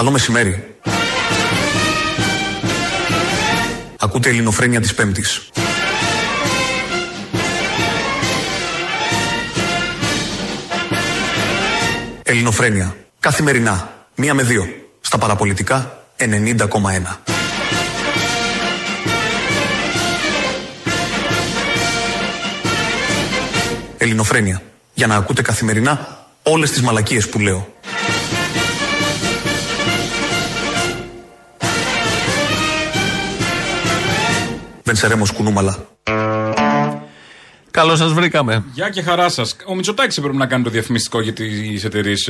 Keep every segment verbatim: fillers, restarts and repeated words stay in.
Καλό μεσημέρι. Ακούτε Ελληνοφρένεια της Πέμπτης. Ελληνοφρένεια. Καθημερινά. Μία με δύο. Στα παραπολιτικά ενενήντα κόμμα ένα. Ελληνοφρένεια. Για να ακούτε καθημερινά όλες τις μαλακίες που λέω. Δεν σερέμος κουνούμαλα. Καλώς σας βρήκαμε. Γεια και χαρά σας. Ο Μητσοτάκης πρέπει να κάνει το διαφημιστικό για τις εταιρείες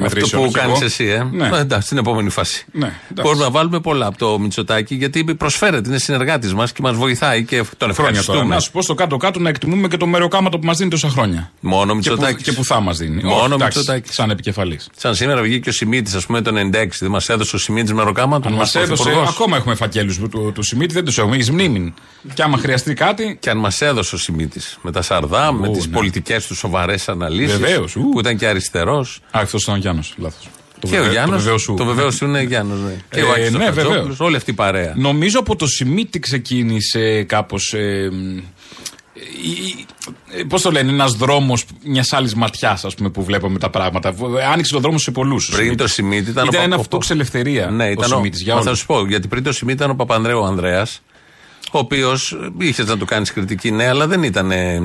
μετρήσεων. Αυτό που κάνεις εσύ, ε. Ναι. Ναι, εντάξει, στην επόμενη φάση. Ναι, μπορούμε να βάλουμε πολλά από το Μητσοτάκη, γιατί προσφέρεται, είναι συνεργάτης μας και μας βοηθάει και τον ευχαριστούμε. Να σου πω στο κάτω-κάτω να εκτιμούμε και το μεροκάματο που μας δίνει τόσα χρόνια. Μόνο Μητσοτάκης. Και που θα μας δίνει. Μόνο Μητσοτάκης. Σαν επικεφαλής. Σαν σήμερα βγήκε και ο Σιμίτης, ας πούμε, το ενενήντα έξι. Δεν μας έδωσε ο Σιμίτης μεροκάματο. Αν μας έδωσε. Ακόμα έχουμε φακέλους του Σιμίτη, δεν τους έχουμε. Έχει μνήμη. Και άμα χρειαστεί κάτι. Και αν μας έδωσε ο Σιμίτης. Με τα Σαρδάμ, με τις ναι. πολιτικές του σοβαρές αναλύσεις. Βεβαίως. Που ήταν και αριστερός. Α, αυτός ήταν ο Γιάννος. Λάθος. Το και βεβαίως, ο Γιάννος. Το βεβαίως σου είναι Γιάννος. Ναι. Και ε, ο Άκης. Ναι, βεβαίως. Όλη αυτή η παρέα. Νομίζω από το Σιμίτη ξεκίνησε κάπως. Ε, Πώς το λένε, ένας δρόμος μιας άλλης ματιάς, ας πούμε, που βλέπαμε τα πράγματα. Άνοιξε το δρόμο σε πολλούς. Πριν Σιμίτη. Το Σιμίτη ήταν. Ήταν ο... ένα αυτόξ ελευθερία. Ναι, ήταν ο Σιμίτης. Θα σου πω, γιατί πριν το Σιμίτη ήταν ο Παπανδρέου Ανδρέας. Ο οποίος είχε να του κάνει κριτική, ναι, αλλά δεν, ήτανε,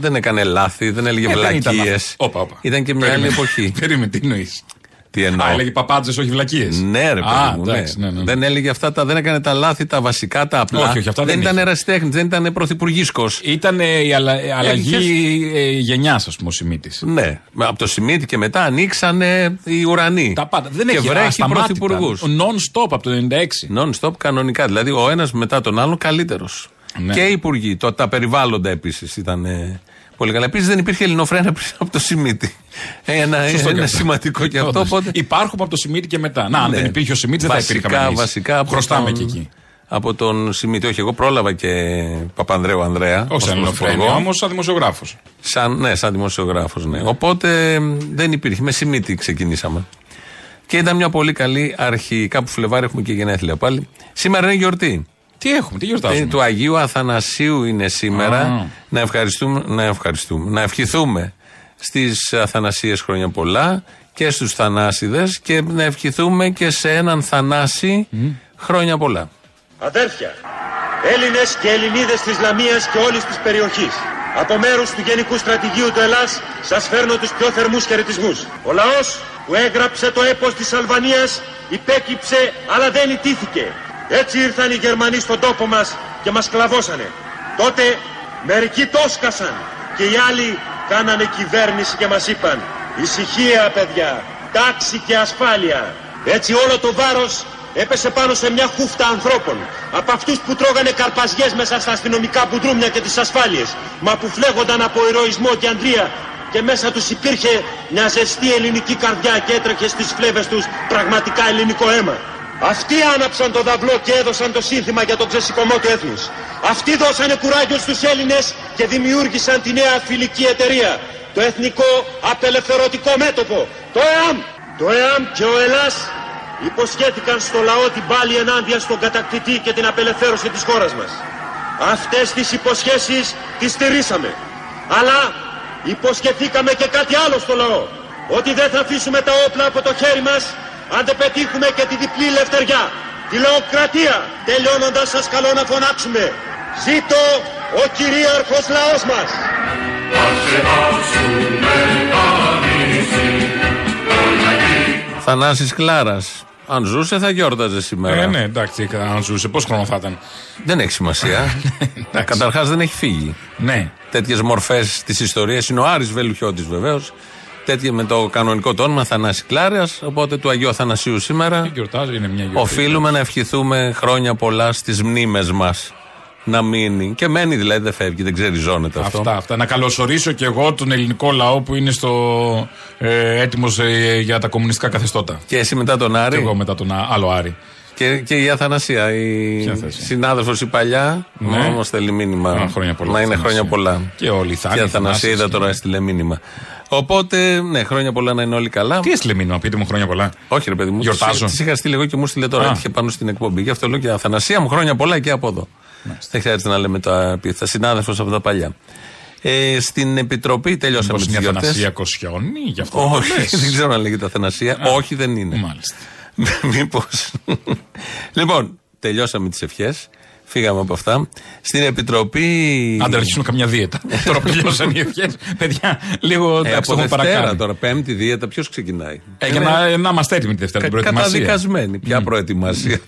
δεν έκανε λάθη, δεν έλεγε ε, βλακίες. Όπα, όπα. Ήταν και μια άλλη εποχή. Περίμενε, τι εννοείς. Τι εννοώ. Α, έλεγε παπάντζες, όχι βλακίες. Ναι, ρε παιδί μου. Ναι. Ναι, ναι. Δεν έλεγε αυτά, τα, δεν έκανε τα λάθη, τα βασικά, τα απλά. Όχι, όχι, αυτά δεν ήταν ερασιτέχνης, δεν ήταν πρωθυπουργίσκος. Ήταν η αλλα, αλλαγή Έχεις... γενιάς, ας πούμε, ο Σιμίτης. Ναι. Από το Σιμίτη και μετά ανοίξανε οι ουρανοί. Τα πάντα. Δεν και βρέχει πρωθυπουργούς. Non-stop από το ενενήντα έξι. Non-stop κανονικά. Δηλαδή ο ένας μετά τον άλλον καλύτερος. Ναι. Και οι υπουργοί. Το, τα περιβάλλοντα επίσης ήταν. Πολύ καλά. Επίσης δεν υπήρχε Ελληνοφρένεια πριν από το Σιμίτη. Ένα, ένα σημαντικό και αυτό. Οπότε... Υπάρχουν από το Σιμίτη και μετά. Να, αν ναι. δεν υπήρχε ο Σιμίτης δεν θα υπήρχαμε εμείς. Βασικά, χρωστάμε και εκεί. Από τον Σιμίτη. Όχι, εγώ πρόλαβα και Παπανδρέου Ανδρέα. Όχι σαν Ελληνοφρένεια, όμως σαν δημοσιογράφος. Σαν, ναι, σαν δημοσιογράφος, ναι. Οπότε δεν υπήρχε. Με Σιμίτη ξεκινήσαμε. Και ήταν μια πολύ καλή αρχή. Κάπου Φλεβάρι έχουμε και γενέθλια πάλι. Σήμερα είναι γιορτή. Τι έχουμε, τι γιορτάζουμε. Του Αγίου Αθανασίου είναι σήμερα. Ah. Να ευχαριστούμε, να ευχαριστούμε, να ευχηθούμε στις Αθανασίες χρόνια πολλά και στους Θανάσιδες και να ευχηθούμε και σε έναν Θανάση mm. χρόνια πολλά. Αδέρφια, Έλληνες και Ελληνίδες της Λαμίας και όλης της περιοχής, από μέρους του Γενικού Στρατηγίου του Ελλάς σας φέρνω τους πιο θερμούς χαιρετισμούς. Ο λαός που έγραψε το έπος της Αλβανίας υπέκυψε αλλά δεν ιτήθηκε. Έτσι ήρθαν οι Γερμανοί στον τόπο μας και μας κλαβώσανε. Τότε μερικοί τόσκασαν και οι άλλοι κάνανε κυβέρνηση και μας είπαν «Ησυχία παιδιά, τάξη και ασφάλεια». Έτσι όλο το βάρος έπεσε πάνω σε μια χούφτα ανθρώπων. Από αυτούς που τρώγανε καρπαζιές μέσα στα αστυνομικά μπουντρούμια και τις ασφάλειες, μα που φλέγονταν από ηρωισμό και αντρία και μέσα τους υπήρχε μια ζεστή ελληνική καρδιά και έτρεχε στις φλέβες τους πραγματικά ελληνικό αίμα. Αυτοί άναψαν το δαυλό και έδωσαν το σύνθημα για τον ξεσηκωμό του έθνους. Αυτοί δώσανε κουράγιο στους Έλληνες και δημιούργησαν τη νέα φιλική εταιρεία, το Εθνικό Απελευθερωτικό Μέτωπο, το ΕΑΜ. Το ΕΑΜ και ο Ελλάς υποσχέθηκαν στο λαό την πάλη ενάντια στον κατακτητή και την απελευθέρωση της χώρας μας. Αυτές τις υποσχέσεις τις στηρίσαμε. Αλλά υποσχεθήκαμε και κάτι άλλο στο λαό, ότι δεν θα αφήσουμε τα όπλα από το χέρι μας αν δεν πετύχουμε και τη διπλή ελευθεριά, τη λαοκρατία. Τελειώνοντας σας καλώ να φωνάξουμε «Ζήτω ο κυρίαρχος λαός μας». Θανάσης Κλάρας. Αν ζούσε θα γιόρταζε σήμερα. Ε, ναι, εντάξει, αν ζούσε. Πώς χρόνο θα ήταν. Δεν έχει σημασία. Καταρχάς δεν έχει φύγει. Ναι. Τέτοιες μορφές της ιστορίας είναι ο Άρης Βελουχιώτης βεβαίως. Τέτοια με το κανονικό το όνομα Θανάση Κλάρας, οπότε του Αγίου Αθανασίου σήμερα γιορτάζει, είναι μια γιορτή, οφείλουμε να ευχηθούμε χρόνια πολλά στις μνήμες μας να μείνει και μένει, δηλαδή δεν φεύγει, δεν ξεριζώνεται αυτό. Αυτά, αυτά. Να καλωσορίσω και εγώ τον ελληνικό λαό που είναι στο ε, έτοιμος ε, για τα κομμουνιστικά καθεστώτα. Και εσύ μετά τον Άρη. Και εγώ μετά τον άλλο Άρη. Και, και η Αθανασία, η συνάδελφος η παλιά, ναι. Όμως θέλει μήνυμα. Α, χρόνια πολλά, να είναι Αθανασία. Χρόνια πολλά. Και όλοι θα είναι. Και η Αθανασία είδα τώρα έστειλε μήνυμα. Οπότε, ναι, χρόνια πολλά να είναι όλοι καλά. Τι έστειλε μήνυμα, πείτε μου χρόνια πολλά. Όχι, ρε παιδί μου. Γιορτάζω. Τις είχα στείλει εγώ και μου στείλε τώρα. Έτυχε πάνω στην εκπομπή. Γι' αυτό λέω και Αθανασία μου, χρόνια πολλά και από εδώ. Μάλιστα. Δεν χρειάζεται να λέμε τα επίθετα. Συνάδελφος από τα παλιά. Ε, στην Επιτροπή τελειώσαμε τις γιορτές. Είναι Αθανασία Κοσιόνι, γι' αυτό. Όχι, δεν ξέρω αν λέγεται Αθανασία. Όχι, δεν είναι. Μάλιστα. Μήπως. Λοιπόν, τελειώσαμε τις ευχές. Φύγαμε από αυτά. Στην Επιτροπή. Αν δεν αρχίσουν καμιά δίαιτα. Τώρα τελειώσαν οι ευχές. Παιδιά, λίγο ε, από Δευτέρα τώρα, Πέμπτη δίαιτα, ποιος ξεκινάει. Ε, για να, να είμαστε έτοιμοι τη Δευτέρα, κα, την προετοιμασία. Καταδικασμένοι. Ποια προετοιμασία.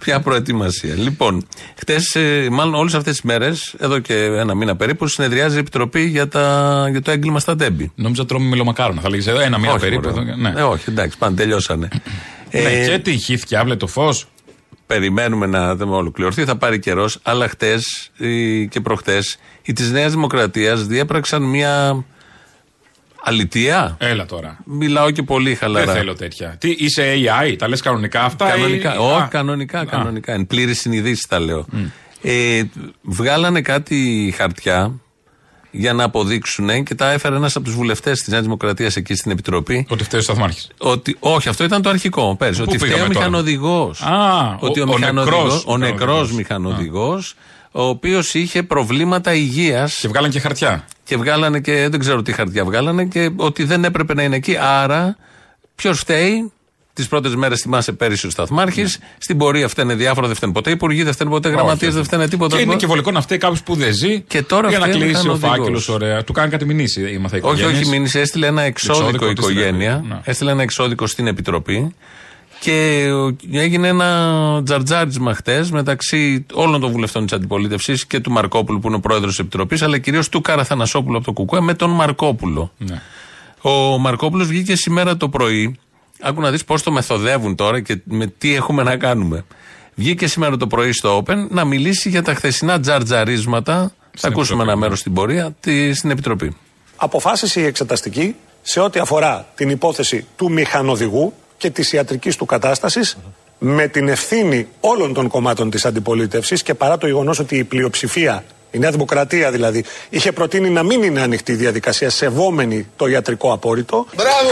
Ποια προετοιμασία. Λοιπόν, χτες, μάλλον όλες αυτές τις μέρες, εδώ και ένα μήνα περίπου, συνεδριάζει η Επιτροπή για, τα, για το έγκλημα στα ντέμπι. Νόμιζα τρώμε μελομακάρονα. Θα λέγεις εδώ ένα μήνα όχι, περίπου. Εδώ, ναι. ε, όχι, εντάξει, πάνε, τελειώσανε. ε, ναι, και τι χύθηκε, άβλε το φως. Περιμένουμε να δούμε ολοκληρωθεί, θα πάρει καιρός. Αλλά χτες και προχτές, οι της Νέας Δημοκρατίας διέπραξαν μια. Αλητεία. Έλα τώρα. Μιλάω και πολύ χαλαρά. Δεν θέλω τέτοια. Τι, είσαι έι άι, τα λες κανονικά αυτά. Κανονικά, ή... όχι, κανονικά, ah. κανονικά. Εν πλήρη συνειδήση τα λέω. Mm. Ε, βγάλανε κάτι χαρτιά για να αποδείξουν και τα έφερε ένας από τους βουλευτές της Νέας Δημοκρατίας εκεί στην Επιτροπή. Ότι φταίει ο Σταθμάρχης. Ότι, όχι, αυτό ήταν το αρχικό. Πέρσι. Ότι φταίει ο μηχανοδηγός. Ah, ότι ο, ο, ο, μηχανοδηγός, ο νεκρός μηχανοδηγός. Ah. Ο οποίος είχε προβλήματα υγείας. Και βγάλανε και χαρτιά. Και βγάλανε και. Δεν ξέρω τι χαρτιά βγάλανε και ότι δεν έπρεπε να είναι εκεί. Άρα, ποιος φταίει, τις πρώτες μέρες θυμάσαι πέρυσι ο Σταθμάρχης, ναι. Στην πορεία φταίνε διάφορα, δεν φταίνε ποτέ υπουργοί, δεν φταίνε ποτέ γραμματείες, δεν φταίνε τίποτα. Και είναι και βολικό να φταίει κάποιος που δεν ζει. Και τώρα για να κλείσει ο φάκελος, ωραία. Του κάνει κάτι μηνύση, ήμαθα οικογένειες. Όχι, όχι μηνύση, έστειλε ένα εξώδικο οικογένεια. Ναι. Έστειλε ένα εξώδικο στην Επιτροπή. Και έγινε ένα τζαρτζάρισμα χτες μεταξύ όλων των βουλευτών της αντιπολίτευσης και του Μαρκόπουλου που είναι ο πρόεδρος της Επιτροπής, αλλά κυρίως του Καραθανασόπουλου από το Κουκουέ με τον Μαρκόπουλο. Ναι. Ο Μαρκόπουλος βγήκε σήμερα το πρωί. Άκου να δεις πώς το μεθοδεύουν τώρα και με τι έχουμε να κάνουμε. Βγήκε σήμερα το πρωί στο Open να μιλήσει για τα χθεσινά τζαρτζαρίσματα. Θα ακούσουμε ένα μέρος στην πορεία τη, στην Επιτροπή. Αποφάσισε η εξεταστική σε ό,τι αφορά την υπόθεση του μηχανοδηγού και της ιατρικής του κατάστασης, με την ευθύνη όλων των κομμάτων της αντιπολίτευσης και παρά το γεγονός ότι η πλειοψηφία, η Νέα Δημοκρατία δηλαδή, είχε προτείνει να μην είναι ανοιχτή η διαδικασία, σεβόμενη το ιατρικό απόρριτο. Μπράβο!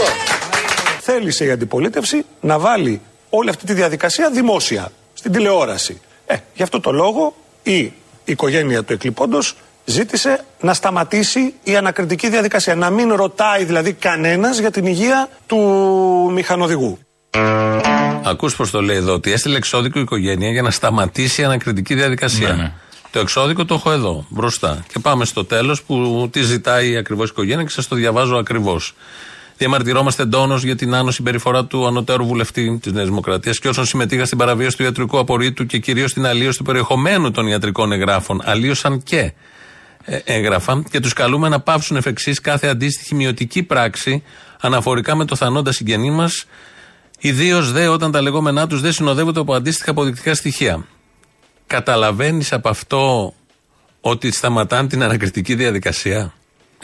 Θέλησε η αντιπολίτευση να βάλει όλη αυτή τη διαδικασία δημόσια, στην τηλεόραση. Ε, γι' αυτό το λόγο η οικογένεια του εκλειπώντος ζήτησε να σταματήσει η ανακριτική διαδικασία. Να μην ρωτάει δηλαδή κανένας για την υγεία του μηχανοδηγού. Ακούς πως το λέει εδώ, ότι έστειλε εξώδικο η οικογένεια για να σταματήσει η ανακριτική διαδικασία. Ναι, ναι. Το εξώδικο το έχω εδώ μπροστά. Και πάμε στο τέλος που τι ζητάει ακριβώς η οικογένεια και σας το διαβάζω ακριβώς. Διαμαρτυρόμαστε εντόνως για την άνω συμπεριφορά του ανωτέρου βουλευτή της Νέας Δημοκρατίας και όσων συμμετείχαν στην παραβίαση του ιατρικού απορρίτου και κυρίως στην αλλίωση του περιεχομένου των ιατρικών εγγράφων. Αλλίωσαν και. έγγραφα και τους καλούμε να πάψουν εφ' εξής κάθε αντίστοιχη μειωτική πράξη αναφορικά με το θανόντα συγγενή μας, ιδίως δε όταν τα λεγόμενά τους δεν συνοδεύονται από αντίστοιχα αποδεικτικά στοιχεία. Καταλαβαίνεις από αυτό ότι σταματάνε την ανακριτική διαδικασία.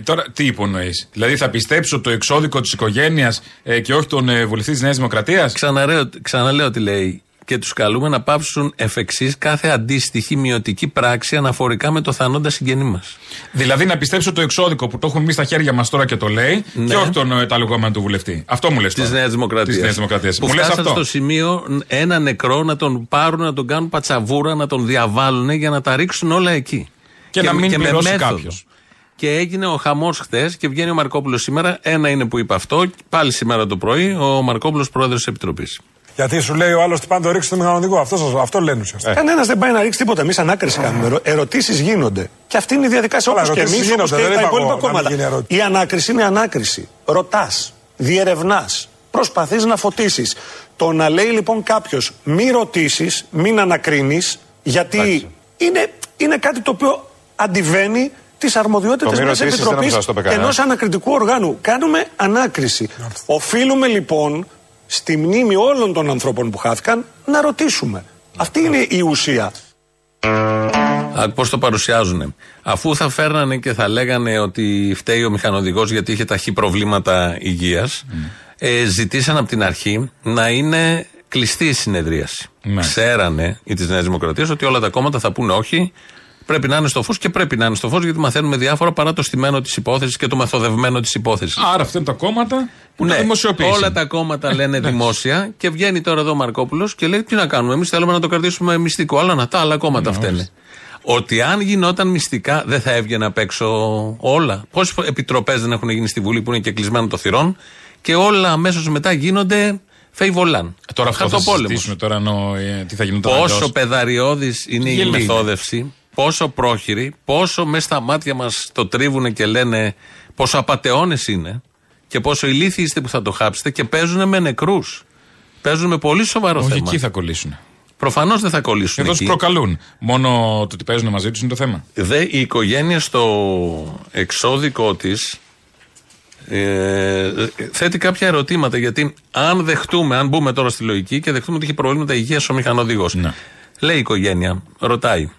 Τώρα τι υπονοείς, δηλαδή θα πιστέψω το εξώδικο της οικογένειας ε, και όχι τον ε, βουλευτή της Νέας Δημοκρατίας. Ξαναρέω, ξαναλέω τι λέει. Και τους καλούμε να πάψουν εφ' εξής κάθε αντίστοιχη μειωτική πράξη αναφορικά με το θανόντα συγγενή μας. Δηλαδή να πιστέψω το εξώδικο που το έχουν εμείς στα χέρια μας τώρα και το λέει, ναι. Και όχι τον, τα λεγόμενα του βουλευτή. Αυτό μου λες τώρα. Της Νέας Δημοκρατίας. Που φτάσαν στο σημείο ένα νεκρό να τον πάρουν, να τον κάνουν πατσαβούρα, να τον διαβάλουν για να τα ρίξουν όλα εκεί. Και, και να μην και πληρώσει κάποιος. Και έγινε ο χαμός χθες και βγαίνει ο Μαρκόπουλος σήμερα. Ένα είναι που είπε αυτό, πάλι σήμερα το πρωί, ο Μαρκόπουλος πρόεδρος της Επιτροπής. Γιατί σου λέει ο άλλος τι πάνε το ρίξει το μηχανοδηγό. Αυτό, σας, αυτό λένε ουσιαστικά. Ε. Κανένας δεν πάει να ρίξει τίποτα. Εμείς ανάκριση κάνουμε. Ερωτήσεις γίνονται. Και αυτή είναι η διαδικασία όπως και εμείς, όπως και τα υπόλοιπα κόμματα. Η ανάκριση είναι ανάκριση. Ρωτάς, διερευνάς, προσπαθείς να φωτίσεις. Το να λέει λοιπόν κάποιος μη ρωτήσεις, μην ανακρίνεις, γιατί είναι, είναι κάτι το οποίο αντιβαίνει τις αρμοδιότητες της Επιτροπής ενός ανακριτικού οργάνου. Κάνουμε ανάκριση. Οφείλουμε λοιπόν. Στη μνήμη όλων των ανθρώπων που χάθηκαν, να ρωτήσουμε. Αυτή είναι η ουσία. Πώς το παρουσιάζουνε. Αφού θα φέρνανε και θα λέγανε ότι φταίει ο μηχανοδηγός γιατί είχε ταχύ προβλήματα υγείας, mm. ε, ζητήσαν από την αρχή να είναι κλειστή η συνεδρίαση. Ναι. Ξέρανε οι της Νέας Δημοκρατίας ότι όλα τα κόμματα θα πούνε όχι. Πρέπει να είναι στο φως και πρέπει να είναι στο φως, γιατί μαθαίνουμε διάφορα παρά το στημένο της υπόθεσης και το μεθοδευμένο της υπόθεσης. Άρα, αυτά είναι τα κόμματα που ναι, τα δημοσιοποίησαν. Όλα τα κόμματα λένε δημόσια και βγαίνει τώρα εδώ ο Μαρκόπουλος και λέει: τι να κάνουμε, εμείς θέλουμε να το κρατήσουμε μυστικό. Αλλά να τα άλλα κόμματα φταίνε. Ότι αν γινόταν μυστικά δεν θα έβγαινε απ' έξω όλα. Πόσες επιτροπές δεν έχουν γίνει στη Βουλή που είναι και κλεισμένο το θυρών και όλα αμέσως μετά γίνονται. Φεϊβολάν. Τώρα αυτό θα συζητήσουμε τώρα, νο, ε, τι θα γινόταν. Πόσο παιδαριώδης είναι η μεθόδευση, πόσο πρόχειρη, πόσο μέσα στα μάτια μας το τρίβουνε και λένε πόσο απατεώνες είναι και πόσο ηλίθιοι είστε που θα το χάψετε και παίζουνε με νεκρούς. Παίζουν με πολύ σοβαρό όχι θέμα. Εκεί θα κολλήσουν. Προφανώς δεν θα κολλήσουν. Εδώ τους προκαλούν. Μόνο το ότι παίζουν μαζί τους είναι το θέμα. Δε, η οικογένεια στο εξώδικο της. Ε, θέτει κάποια ερωτήματα, γιατί αν δεχτούμε, αν μπούμε τώρα στη λογική και δεχτούμε ότι έχει προβλήματα υγείας ο μηχανοδηγός, ναι. Λέει η οικογένεια, ρωτάει,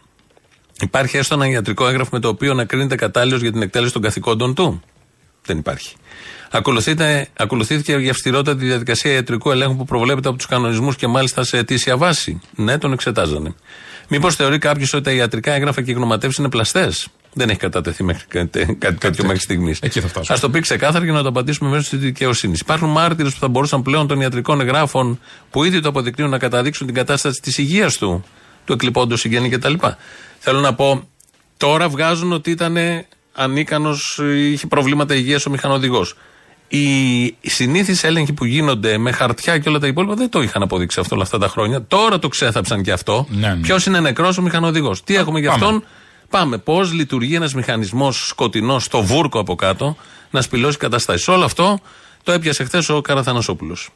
υπάρχει έστω ένα ιατρικό έγγραφο με το οποίο να κρίνεται κατάλληλος για την εκτέλεση των καθηκόντων του? Δεν υπάρχει. Ακολουθήθηκε η αυστηρότατη διαδικασία ιατρικού ελέγχου που προβλέπεται από τους κανονισμούς και μάλιστα σε αιτήσια βάση? Ναι, τον εξετάζανε. Μήπως θεωρεί κάποιος ότι τα ιατρικά έγγραφα και οι γνωματεύσεις είναι πλαστές? Δεν έχει κατατεθεί μέχρι, κάτι τέτοιο Κατέ, μέχρι στιγμής. Ας το πει ξεκάθαρα για να το απαντήσουμε μέσω της δικαιοσύνης. Υπάρχουν μάρτυρες που θα μπορούσαν πλέον των ιατρικών εγγράφων που ήδη το αποδεικνύουν να καταδείξουν την κατάσταση της υγείας του, του εκλειπώντος συγγενή κτλ. Θέλω να πω, τώρα βγάζουν ότι ήταν ανίκανος, είχε προβλήματα υγείας ο μηχανοδηγός. Οι συνήθεις έλεγχοι που γίνονται με χαρτιά και όλα τα υπόλοιπα δεν το είχαν αποδείξει αυτό όλα αυτά τα χρόνια. Τώρα το ξέθαψαν και αυτό. Ναι, ναι. Ποιος είναι νεκρός? Ο μηχανοδηγός. Τι έχουμε γι' αυτόν? Πάμε. Πώς λειτουργεί ένας μηχανισμός σκοτεινός στο βούρκο από κάτω να σπηλώσει καταστάσεις? Όλο αυτό το έπιασε χθες ο Καραθανασόπουλος.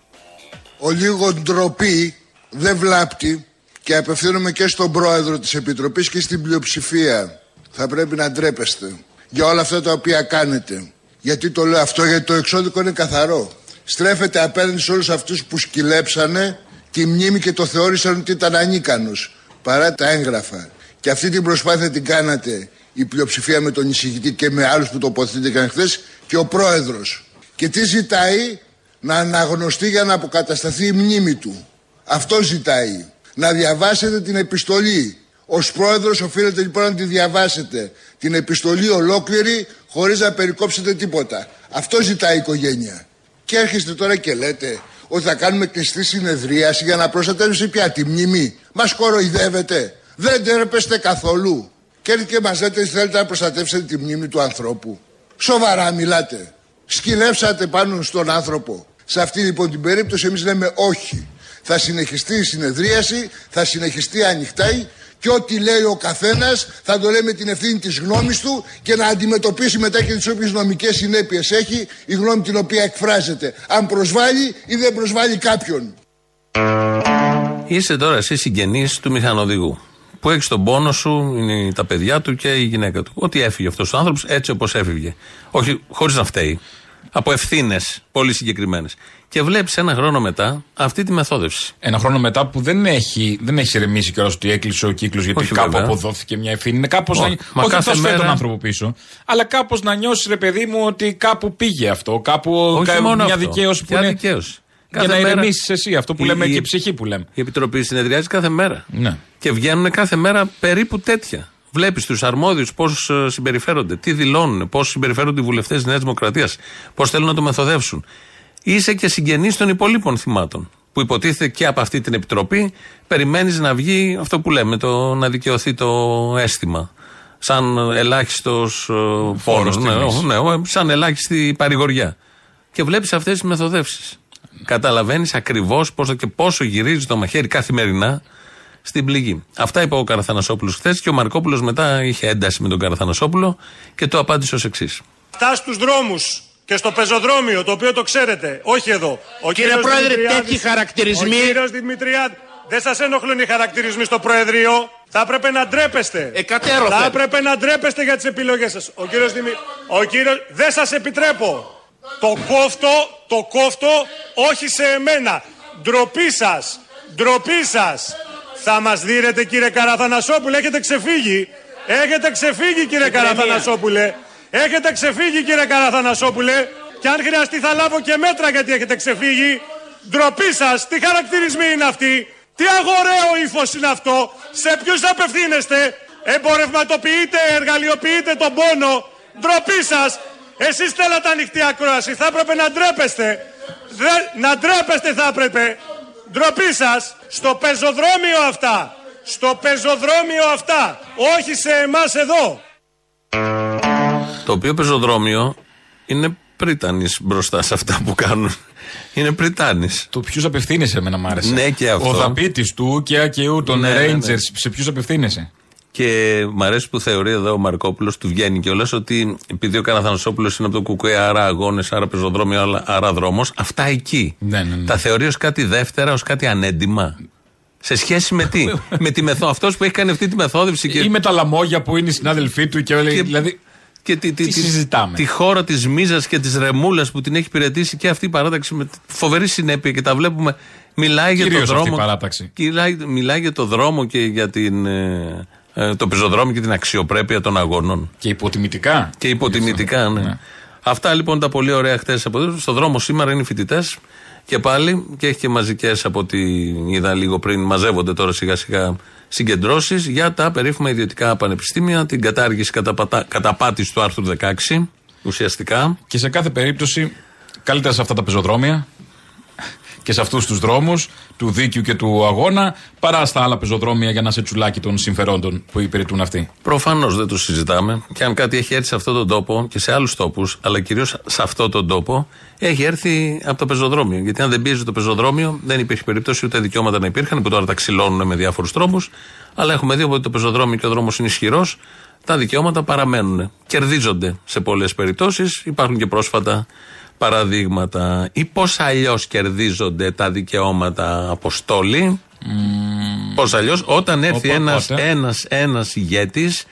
Ο λίγο ντροπή δεν βλάπτει και απευθύνομαι και στον πρόεδρο της Επιτροπής και στην πλειοψηφία. Θα πρέπει να ντρέπεστε για όλα αυτά τα οποία κάνετε. Γιατί το λέω αυτό? Γιατί το εξώδικο είναι καθαρό. Στρέφεται απέναντι σε όλους αυτούς που σκυλέψανε τη μνήμη και το θεώρησαν ότι ήταν ανίκανος παρά τα έγγραφα. Και αυτή την προσπάθεια την κάνατε η πλειοψηφία με τον εισηγητή και με άλλους που τοποθετήθηκαν χθες και ο πρόεδρος. Και τι ζητάει? Να αναγνωστεί για να αποκατασταθεί η μνήμη του. Αυτό ζητάει. Να διαβάσετε την επιστολή. Ως πρόεδρος οφείλετε λοιπόν να τη διαβάσετε. Την επιστολή ολόκληρη χωρίς να περικόψετε τίποτα. Αυτό ζητάει η οικογένεια. Και έρχεστε τώρα και λέτε ότι θα κάνουμε κλειστή συνεδρίαση για να προστατεύσει πια τη μνήμη. Μας κοροϊδεύετε. Δεν ντρέπεστε καθόλου. Και έρχεται και μας λέτε θέλετε να προστατεύσετε τη μνήμη του ανθρώπου. Σοβαρά μιλάτε? Σκυλεύσατε πάνω στον άνθρωπο. Σε αυτή λοιπόν την περίπτωση εμείς λέμε όχι. Θα συνεχιστεί η συνεδρίαση, θα συνεχιστεί ανοιχτά και ό,τι λέει ο καθένας θα το λέει με την ευθύνη της γνώμης του και να αντιμετωπίσει μετά και τις όποιες νομικές συνέπειες έχει η γνώμη την οποία εκφράζεται. Αν προσβάλλει ή δεν προσβάλλει κάποιον. Είσαι τώρα εσύ συγγενής του μηχανοδηγού. Που έχει τον πόνο σου, είναι τα παιδιά του και η γυναίκα του. Ότι έφυγε αυτός ο άνθρωπος έτσι όπως έφυγε. Όχι, χωρίς να φταίει. Από ευθύνες πολύ συγκεκριμένες. Και βλέπεις ένα χρόνο μετά αυτή τη μεθόδευση. Ένα χρόνο μετά που δεν έχει, δεν έχει ηρεμήσει κιόλας ότι έκλεισε ο κύκλος, γιατί όχι, κάπου βέβαια αποδόθηκε μια ευθύνη. Είναι κάπως να... Μα όχι κάθε μέρα... τον άνθρωπο πίσω. Αλλά κάπως να νιώσει, ρε παιδί μου, ότι κάπου πήγε αυτό. Κάπου κα... μια αυτό. Δικαίωση που είναι. Δικαίωση. Κάθε για να ηρεμήσεις εσύ, αυτό που η, λέμε και η ψυχή που λέμε. Η Επιτροπή συνεδριάζει κάθε μέρα. Ναι. Και βγαίνουν κάθε μέρα περίπου τέτοια. Βλέπεις τους αρμόδιους πώς συμπεριφέρονται, τι δηλώνουν, πώς συμπεριφέρονται οι βουλευτές της Νέας Δημοκρατίας, πώς θέλουν να το μεθοδεύσουν. Είσαι και συγγενής των υπολείπων θυμάτων, που υποτίθεται και από αυτή την Επιτροπή περιμένεις να βγει αυτό που λέμε, το, να δικαιωθεί το αίσθημα. Σαν ελάχιστος πόνος, ναι, ναι, σαν ελάχιστη παρηγοριά. Και βλέπεις αυτές τις μεθοδεύσεις. Καταλαβαίνεις ακριβώς πόσο και πόσο γυρίζει το μαχαίρι καθημερινά στην πληγή. Αυτά είπε ο Καραθανασόπουλος χθες και ο Μαρκόπουλος μετά είχε ένταση με τον Καραθανασόπουλο και το απάντησε ως εξής. Αυτά στους δρόμους και στο πεζοδρόμιο, το οποίο το ξέρετε, όχι εδώ. Ο κύριε κύριος Πρόεδρε, τέτοιοι χαρακτηρισμοί. Ο κύριος Δημητριάδη, δεν σας ενοχλούν οι χαρακτηρισμοί στο Προεδρείο. Θα έπρεπε να ντρέπεστε. Εκατέρωθεν. Θα έπρεπε να ντρέπεστε για τις επιλογές σας. Ο κύριος Δημητριάδη, κύριος... δεν σας επιτρέπω. Το κόφτω, το κόφτω, όχι σε εμένα. Ντροπή σας, ντροπή σας. Θα μας δίνετε κύριε Καραθανασόπουλε, έχετε ξεφύγει. Έχετε ξεφύγει κύριε Καραθανασόπουλε. Έχετε ξεφύγει κύριε Καραθανασόπουλε. Και αν χρειαστεί θα λάβω και μέτρα γιατί έχετε ξεφύγει. Ντροπή σας, τι χαρακτηρισμοί είναι αυτοί, τι αγοραίο ύφος είναι αυτό, σε ποιους απευθύνεστε, εμπορευματοποιείτε, εργαλειοποιείτε τον πόνο. Ντροπή σας, εσείς θέλατε ανοιχτή ακρόαση, θα έπρεπε να ντρέπεστε. Δε, να ντρέπεστε θα έπρεπε. Ντροπή σας, στο πεζοδρόμιο αυτά, στο πεζοδρόμιο αυτά, όχι σε εμάς εδώ. Το οποίο πεζοδρόμιο είναι πρίτανης μπροστά σε αυτά που κάνουν. Είναι πριτάνης. Το ποιους απευθύνεσαι, εμένα μ' άρεσε. Ναι, και αυτό. Ο δαπίτης του ΟΚΕΑ και ΟΥ των Rangers, ναι, ναι. Σε ποιους απευθύνεσαι. Και μ' αρέσει που θεωρεί εδώ ο Μαρκόπουλος, του βγαίνει κιόλας, ότι επειδή ο Καραθανασόπουλος είναι από το ΚΚΕ, άρα αγώνες, άρα πεζοδρόμιο, άρα δρόμος, αυτά εκεί. Ναι, ναι, ναι. Τα θεωρεί ως κάτι δεύτερα, ως κάτι ανέντιμα. Σε σχέση με τι. με τη μεθό... Αυτός που έχει κάνει αυτή τη μεθόδευση. Και... Ή με τα λαμόγια που είναι οι συνάδελφοί του και όλοι. Και... Δηλαδή... Και τη, τη, τη, τη χώρα της μίζας και της ρεμούλας που την έχει υπηρετήσει και αυτή η παράταξη με φοβερή συνέπεια και τα βλέπουμε. Μιλάει για τον δρόμο. Μιλάει, μιλάει για τον δρόμο και για την, ε, το πεζοδρόμιο και την αξιοπρέπεια των αγώνων. Και υποτιμητικά. Και υποτιμητικά, ναι. ναι. Αυτά λοιπόν τα πολύ ωραία χτες από εδώ. Στον δρόμο σήμερα είναι οι φοιτητές και πάλι και έχει και μαζικές από ό,τι είδα λίγο πριν. Μαζεύονται τώρα σιγά σιγά. Συγκεντρώσεις για τα περίφημα ιδιωτικά πανεπιστήμια, την κατάργηση καταπατά, καταπάτηση του άρθρου δεκαέξι, ουσιαστικά. Και σε κάθε περίπτωση, καλύτερα σε αυτά τα πεζοδρόμια και σε αυτούς τους δρόμους του δίκαιου και του αγώνα, παρά στα άλλα πεζοδρόμια για να σε τσουλάκι των συμφερόντων που υπηρετούν αυτοί. Προφανώς δεν το συζητάμε. Και αν κάτι έχει έρθει σε αυτόν τον τόπο και σε άλλους τόπους, αλλά κυρίως σε αυτόν τον τόπο, έχει έρθει από το πεζοδρόμιο. Γιατί αν δεν πίεζε το πεζοδρόμιο, δεν υπήρχε περίπτωση ούτε δικαιώματα να υπήρχαν, που τώρα τα ξυλώνουν με διάφορους τρόπους. Αλλά έχουμε δει ότι το πεζοδρόμιο και ο δρόμος είναι ισχυρός, τα δικαιώματα παραμένουν. Κερδίζονται σε πολλές περιπτώσεις, υπάρχουν και πρόσφατα παραδείγματα. Ή πώς αλλιώς κερδίζονται τα δικαιώματα από στόλη. Mm. Πώς αλλιώς, όταν έρθει ένας, ένας, ένας ηγέτης,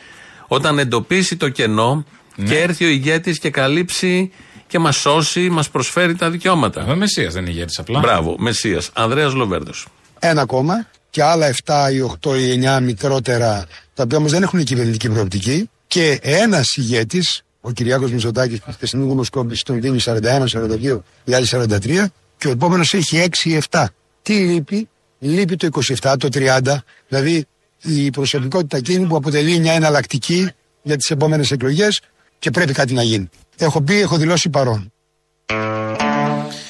όταν εντοπίσει το κενό, ναι, και έρθει ο ηγέτης και καλύψει και μας σώσει, μας προσφέρει τα δικαιώματα. Ο Μεσσίας δεν είναι ηγέτης απλά. Μπράβο, Μεσσίας. Ανδρέας Λοβέρδος. Ένα κόμμα και άλλα εφτά ή οκτώ ή εννιά μικρότερα, τα οποία όμως δεν έχουν κυβερνητική προοπτική, και ένας ηγέτης, ο Κυριάκος Μητσοτάκης, που χθες στην δημοσκόπηση τον δίνει σαράντα ένα σαράντα δύο, οι άλλοι σαράντα τρία, και ο επόμενος έχει έξι ή επτά. Τι λείπει, λείπει το είκοσι επτά, το τριάντα, δηλαδή η προσωπικότητα εκείνη που αποτελεί μια εναλλακτική για τις επόμενες εκλογές και πρέπει κάτι να γίνει. Έχω πει, έχω δηλώσει παρόν.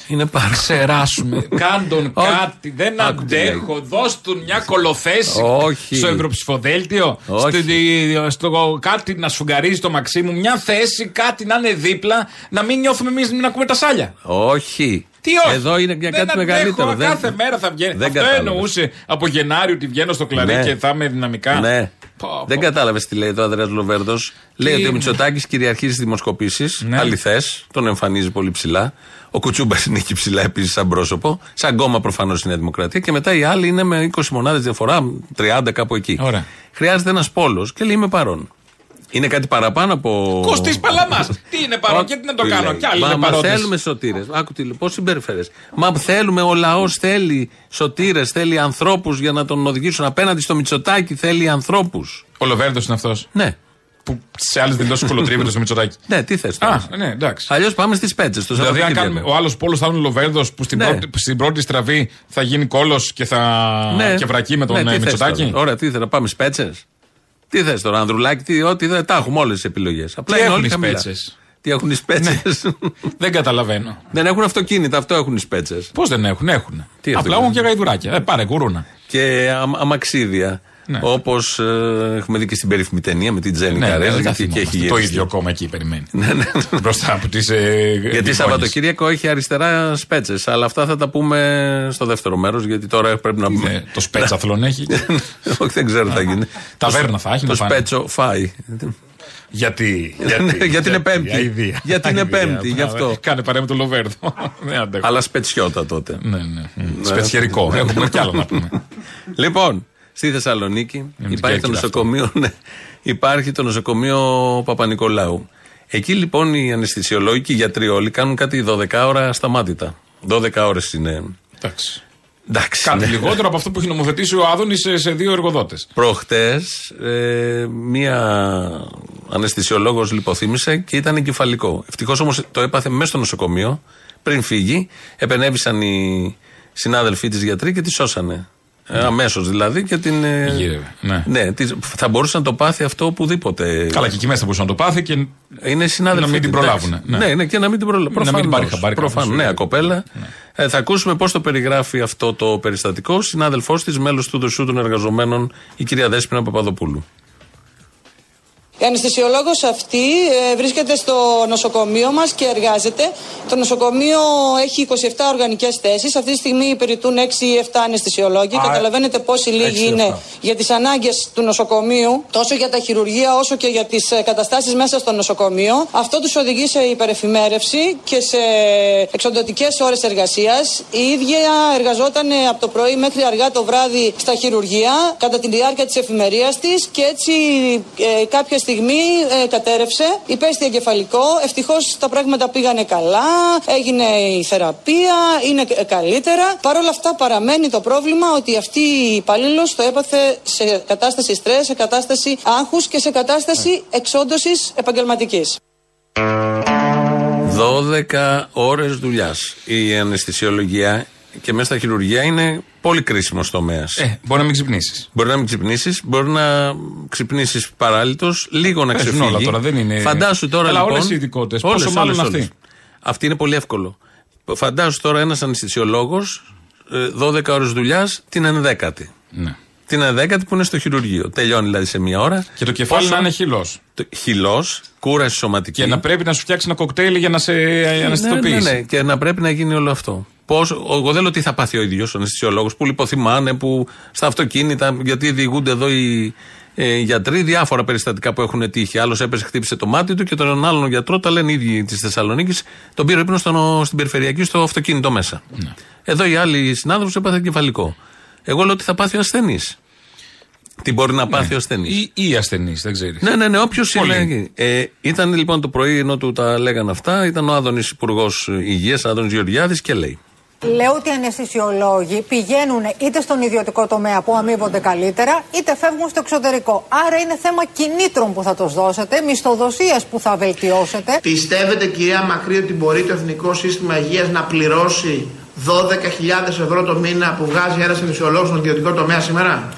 Είναι πάρα. Ξεράσουμε. Κάντον κάτι. Δεν αντέχω. Δώσ' του μια κολοθέση στο ευρωψηφοδέλτιο. Στο, στο, κάτι να σφουγγαρίζει το μαξί μου. Μια θέση, κάτι να είναι δίπλα. Να μην νιώθουμε εμείς να ακούμε τα σάλια. Όχι. Τι όχι. Εδώ είναι για κάτι αντέχω, μεγαλύτερο. Δεν... Κάθε μέρα θα βγαίνει. Δεν αυτό κατάλαβες. Εννοούσε από Γενάριο ότι βγαίνω στο κλαρί, ναι, και θα είμαι δυναμικά. Ναι. Πω, πω. Δεν κατάλαβες τι λέει εδώ ο Ανδρέας Λοβέρδος. Τι... Λέει ότι ο Μητσοτάκης κυριαρχεί στις δημοσκοπήσεις. Ναι. Αληθές. Τον εμφανίζει πολύ ψηλά. Ο Κουτσούμπας είναι εκεί ψηλά επίσης σαν πρόσωπο, σαν κόμμα προφανώς η Νέα Δημοκρατία, και μετά οι άλλοι είναι με είκοσι μονάδες διαφορά, τριάντα κάπου εκεί. Ωραία. Χρειάζεται ένας πόλος και λέει είμαι παρόν. Είναι κάτι παραπάνω από. Κωστής Παλαμάς. Τι είναι παρόν και τι να το κάνω. Κι άλλοι είναι παρόντες. Μα θέλουμε σωτήρες. Άκου τι λοιπόν, πώς συμπεριφέρεσαι. Μα θέλουμε, ο λαός θέλει σωτήρες, θέλει ανθρώπους για να τον οδηγήσουν απέναντι στο Μητσοτάκη, θέλει ανθρώπους. Ο Λοβέρδος είναι αυτός. Ναι. Που σε άλλες δηλώσεις κολοτρίβεται στο Μητσοτάκη. Ναι, τι θες. Α, ναι, εντάξει. Αλλιώς πάμε στις πέτσες. Δηλαδή, αν κάνουμε, ο άλλος πόλος θα είναι ο Λοβέρδος που στην, ναι, πρώτη, στην πρώτη στραβή θα γίνει κόλος και θα. Ναι. Και βρακεί με τον, ναι, Μητσοτάκη. Ωραία, τι ήθελα, πάμε στις πέτσες. Τι θες τώρα, Ανδρουλάκη, τι, ό,τι δεν τα έχουμε όλες τις επιλογές. Απλά τι είναι όλοι πέτσες. Τι έχουν οι σπέτσες. Ναι. Δεν καταλαβαίνω. Δεν έχουν αυτοκίνητα, αυτό έχουν οι σπέτσες. Πώς δεν έχουν, έχουν. Απλά έχουν και γαϊδουράκια. Ε, πάρε κουρούνα. Και αμαξίδια. Ναι. Όπως ε, έχουμε δει και στην περίφημη ταινία με την Τζέννη, ναι, Καρέζα, ναι, και, και έχει γυρίσει. Το ίδιο κόμμα εκεί περιμένει. Ναι, ναι. Μπροστά από τις. Ε, γιατί Σαββατοκύριακο έχει αριστερά σπέτσες, αλλά αυτά θα τα πούμε στο δεύτερο μέρος, γιατί τώρα πρέπει να πούμε. Ναι, το σπέτσαθλον έχει. Όχι, δεν ξέρω τι θα γίνει. Ταβέρνα θα έχει. Το σπέτσο φάει. Γιατί, γιατί, γιατί είναι Πέμπτη. Αηδία. Γιατί είναι Πέμπτη, γι' αυτό. Κάνε παρέα με τον Λοβέρδο. Αλλά σπετσιώτα τότε. Σπετσιερικό. Έχουμε κι άλλο να πούμε. Λοιπόν. Στη Θεσσαλονίκη υπάρχει το, νοσοκομείο, ναι, υπάρχει το νοσοκομείο Παπα-Νικολάου. Εκεί λοιπόν οι αναισθησιολόγοι και οι γιατροί όλοι κάνουν κάτι δώδεκα ώρα σταμάτητα. δώδεκα ώρες είναι. Εντάξει. Εντάξει, κάτι, ναι, λιγότερο από αυτό που έχει νομοθετήσει ο Άδωνης σε, σε δύο εργοδότες. Προχτές ε, μία αναισθησιολόγος λιποθύμησε και ήταν εγκεφαλικό. Ευτυχώς όμως το έπαθε μέσα στο νοσοκομείο πριν φύγει. Επενέβησαν οι συνάδελφοί της γιατροί και τη σώσανε. Ναι. Αμέσως δηλαδή και την. Γύρευε. Ναι. Ναι, θα μπορούσε να το πάθει αυτό οπουδήποτε. Καλά, και εκεί μέσα θα μπορούσε να το πάθει και. Είναι συνάδελφοι. Να μην την προλάβουν. Ναι. Ναι, ναι, και να μην την προλάβουν. Προφανώς. Να μην πάρει χαμπάρι. Προφανώς. Ναι, κοπέλα. Ναι. Ε, θα ακούσουμε πώς το περιγράφει αυτό το περιστατικό. Συνάδελφός της, μέλος του Δοσού των Εργαζομένων, η κυρία Δέσπινα Παπαδοπούλου. Η αναισθησιολόγος αυτή βρίσκεται στο νοσοκομείο μας και εργάζεται. Το νοσοκομείο έχει είκοσι επτά οργανικές θέσεις. Αυτή τη στιγμή υπηρετούν έξι ή επτά αναισθησιολόγοι. Καταλαβαίνετε πόσοι λίγοι είναι για τις ανάγκες του νοσοκομείου, τόσο για τα χειρουργεία όσο και για τις καταστάσεις μέσα στο νοσοκομείο. Αυτό τους οδηγεί σε υπερεφημέρευση και σε εξοντωτικές ώρες εργασίας. Η ίδια εργαζόταν από το πρωί μέχρι αργά το βράδυ στα χειρουργεία, κατά τη διάρκεια της εφημερίας της, και έτσι ε, κάποια στιγμή ε, κατέρευσε, υπέστη εγκεφαλικό. Ευτυχώς τα πράγματα πήγανε καλά, έγινε η θεραπεία, είναι καλύτερα. Παρ' όλα αυτά παραμένει το πρόβλημα ότι αυτή η υπαλλήλος το έπαθε σε κατάσταση στρες, σε κατάσταση άγχους και σε κατάσταση εξόντωσης επαγγελματικής. δώδεκα ώρες δουλειάς η αναισθησιολογία και μέσα στα χειρουργεία είναι πολύ κρίσιμος τομέας. Ε, μπορεί να μην ξυπνήσεις. Μπορεί να μην ξυπνήσεις, μπορεί να ξυπνήσεις παράλυτος, λίγο να ξεφύγει. Όλα τώρα, δεν είναι... Φαντάσου τώρα. Αλλά λοιπόν, όλες οι ειδικότητες, όλες, πόσο μάλλον όλες, αυτή. Όλες. Αυτή είναι πολύ εύκολο. Φαντάσου τώρα ένας αναισθησιολόγος, δώδεκα ώρες δουλειάς, την ενδέκατη. Ναι. Την ενδέκατη που είναι στο χειρουργείο. Τελειώνει δηλαδή σε μία ώρα. Και το κεφάλι πόσο... να είναι χυλός. Χυλός, κούραση σωματική. Και να πρέπει να σου φτιάξει ένα κοκτέιλ για να σε αναισθητοποιήσει. Ναι, ναι, ναι, και να πρέπει να γίνει όλο αυτό. Πώς, εγώ δεν λέω τι θα πάθει ο ίδιος ο αναισθησιολόγος, που λιποθυμάνε, που στα αυτοκίνητα, γιατί διηγούνται εδώ οι ε, γιατροί διάφορα περιστατικά που έχουν τύχει. Άλλος έπεσε, χτύπησε το μάτι του και τον άλλον γιατρό, τα λένε οι ίδιοι της Θεσσαλονίκης, τον πήρε ύπνο στο, στην περιφερειακή, στο αυτοκίνητο μέσα. Ναι. Εδώ οι άλλοι συνάδελφοι έπαθαν κεφαλικό. Εγώ λέω τι θα πάθει ο ασθενής. Τι μπορεί να πάθει, ναι, ο ασθενής. Ή, ή ασθενής, δεν ξέρεις. Ναι, ναι, ναι, όποιος είναι. Ε, ήταν λοιπόν το πρωί, ενώ του τα λέγανε αυτά, ήταν ο Άδωνης Υπουργός Υγείας, Άδωνης Γεωργιάδης, και λέει. Λέω ότι οι αναισθησιολόγοι πηγαίνουν είτε στον ιδιωτικό τομέα που αμείβονται καλύτερα, είτε φεύγουν στο εξωτερικό. Άρα είναι θέμα κινήτρων που θα τους δώσετε, μισθοδοσίας που θα βελτιώσετε. Πιστεύετε, κυρία Μακρύ, ότι μπορεί το Εθνικό Σύστημα Υγείας να πληρώσει δώδεκα χιλιάδες ευρώ το μήνα που βγάζει ένας αναισθησιολόγος στον ιδιωτικό τομέα σήμερα?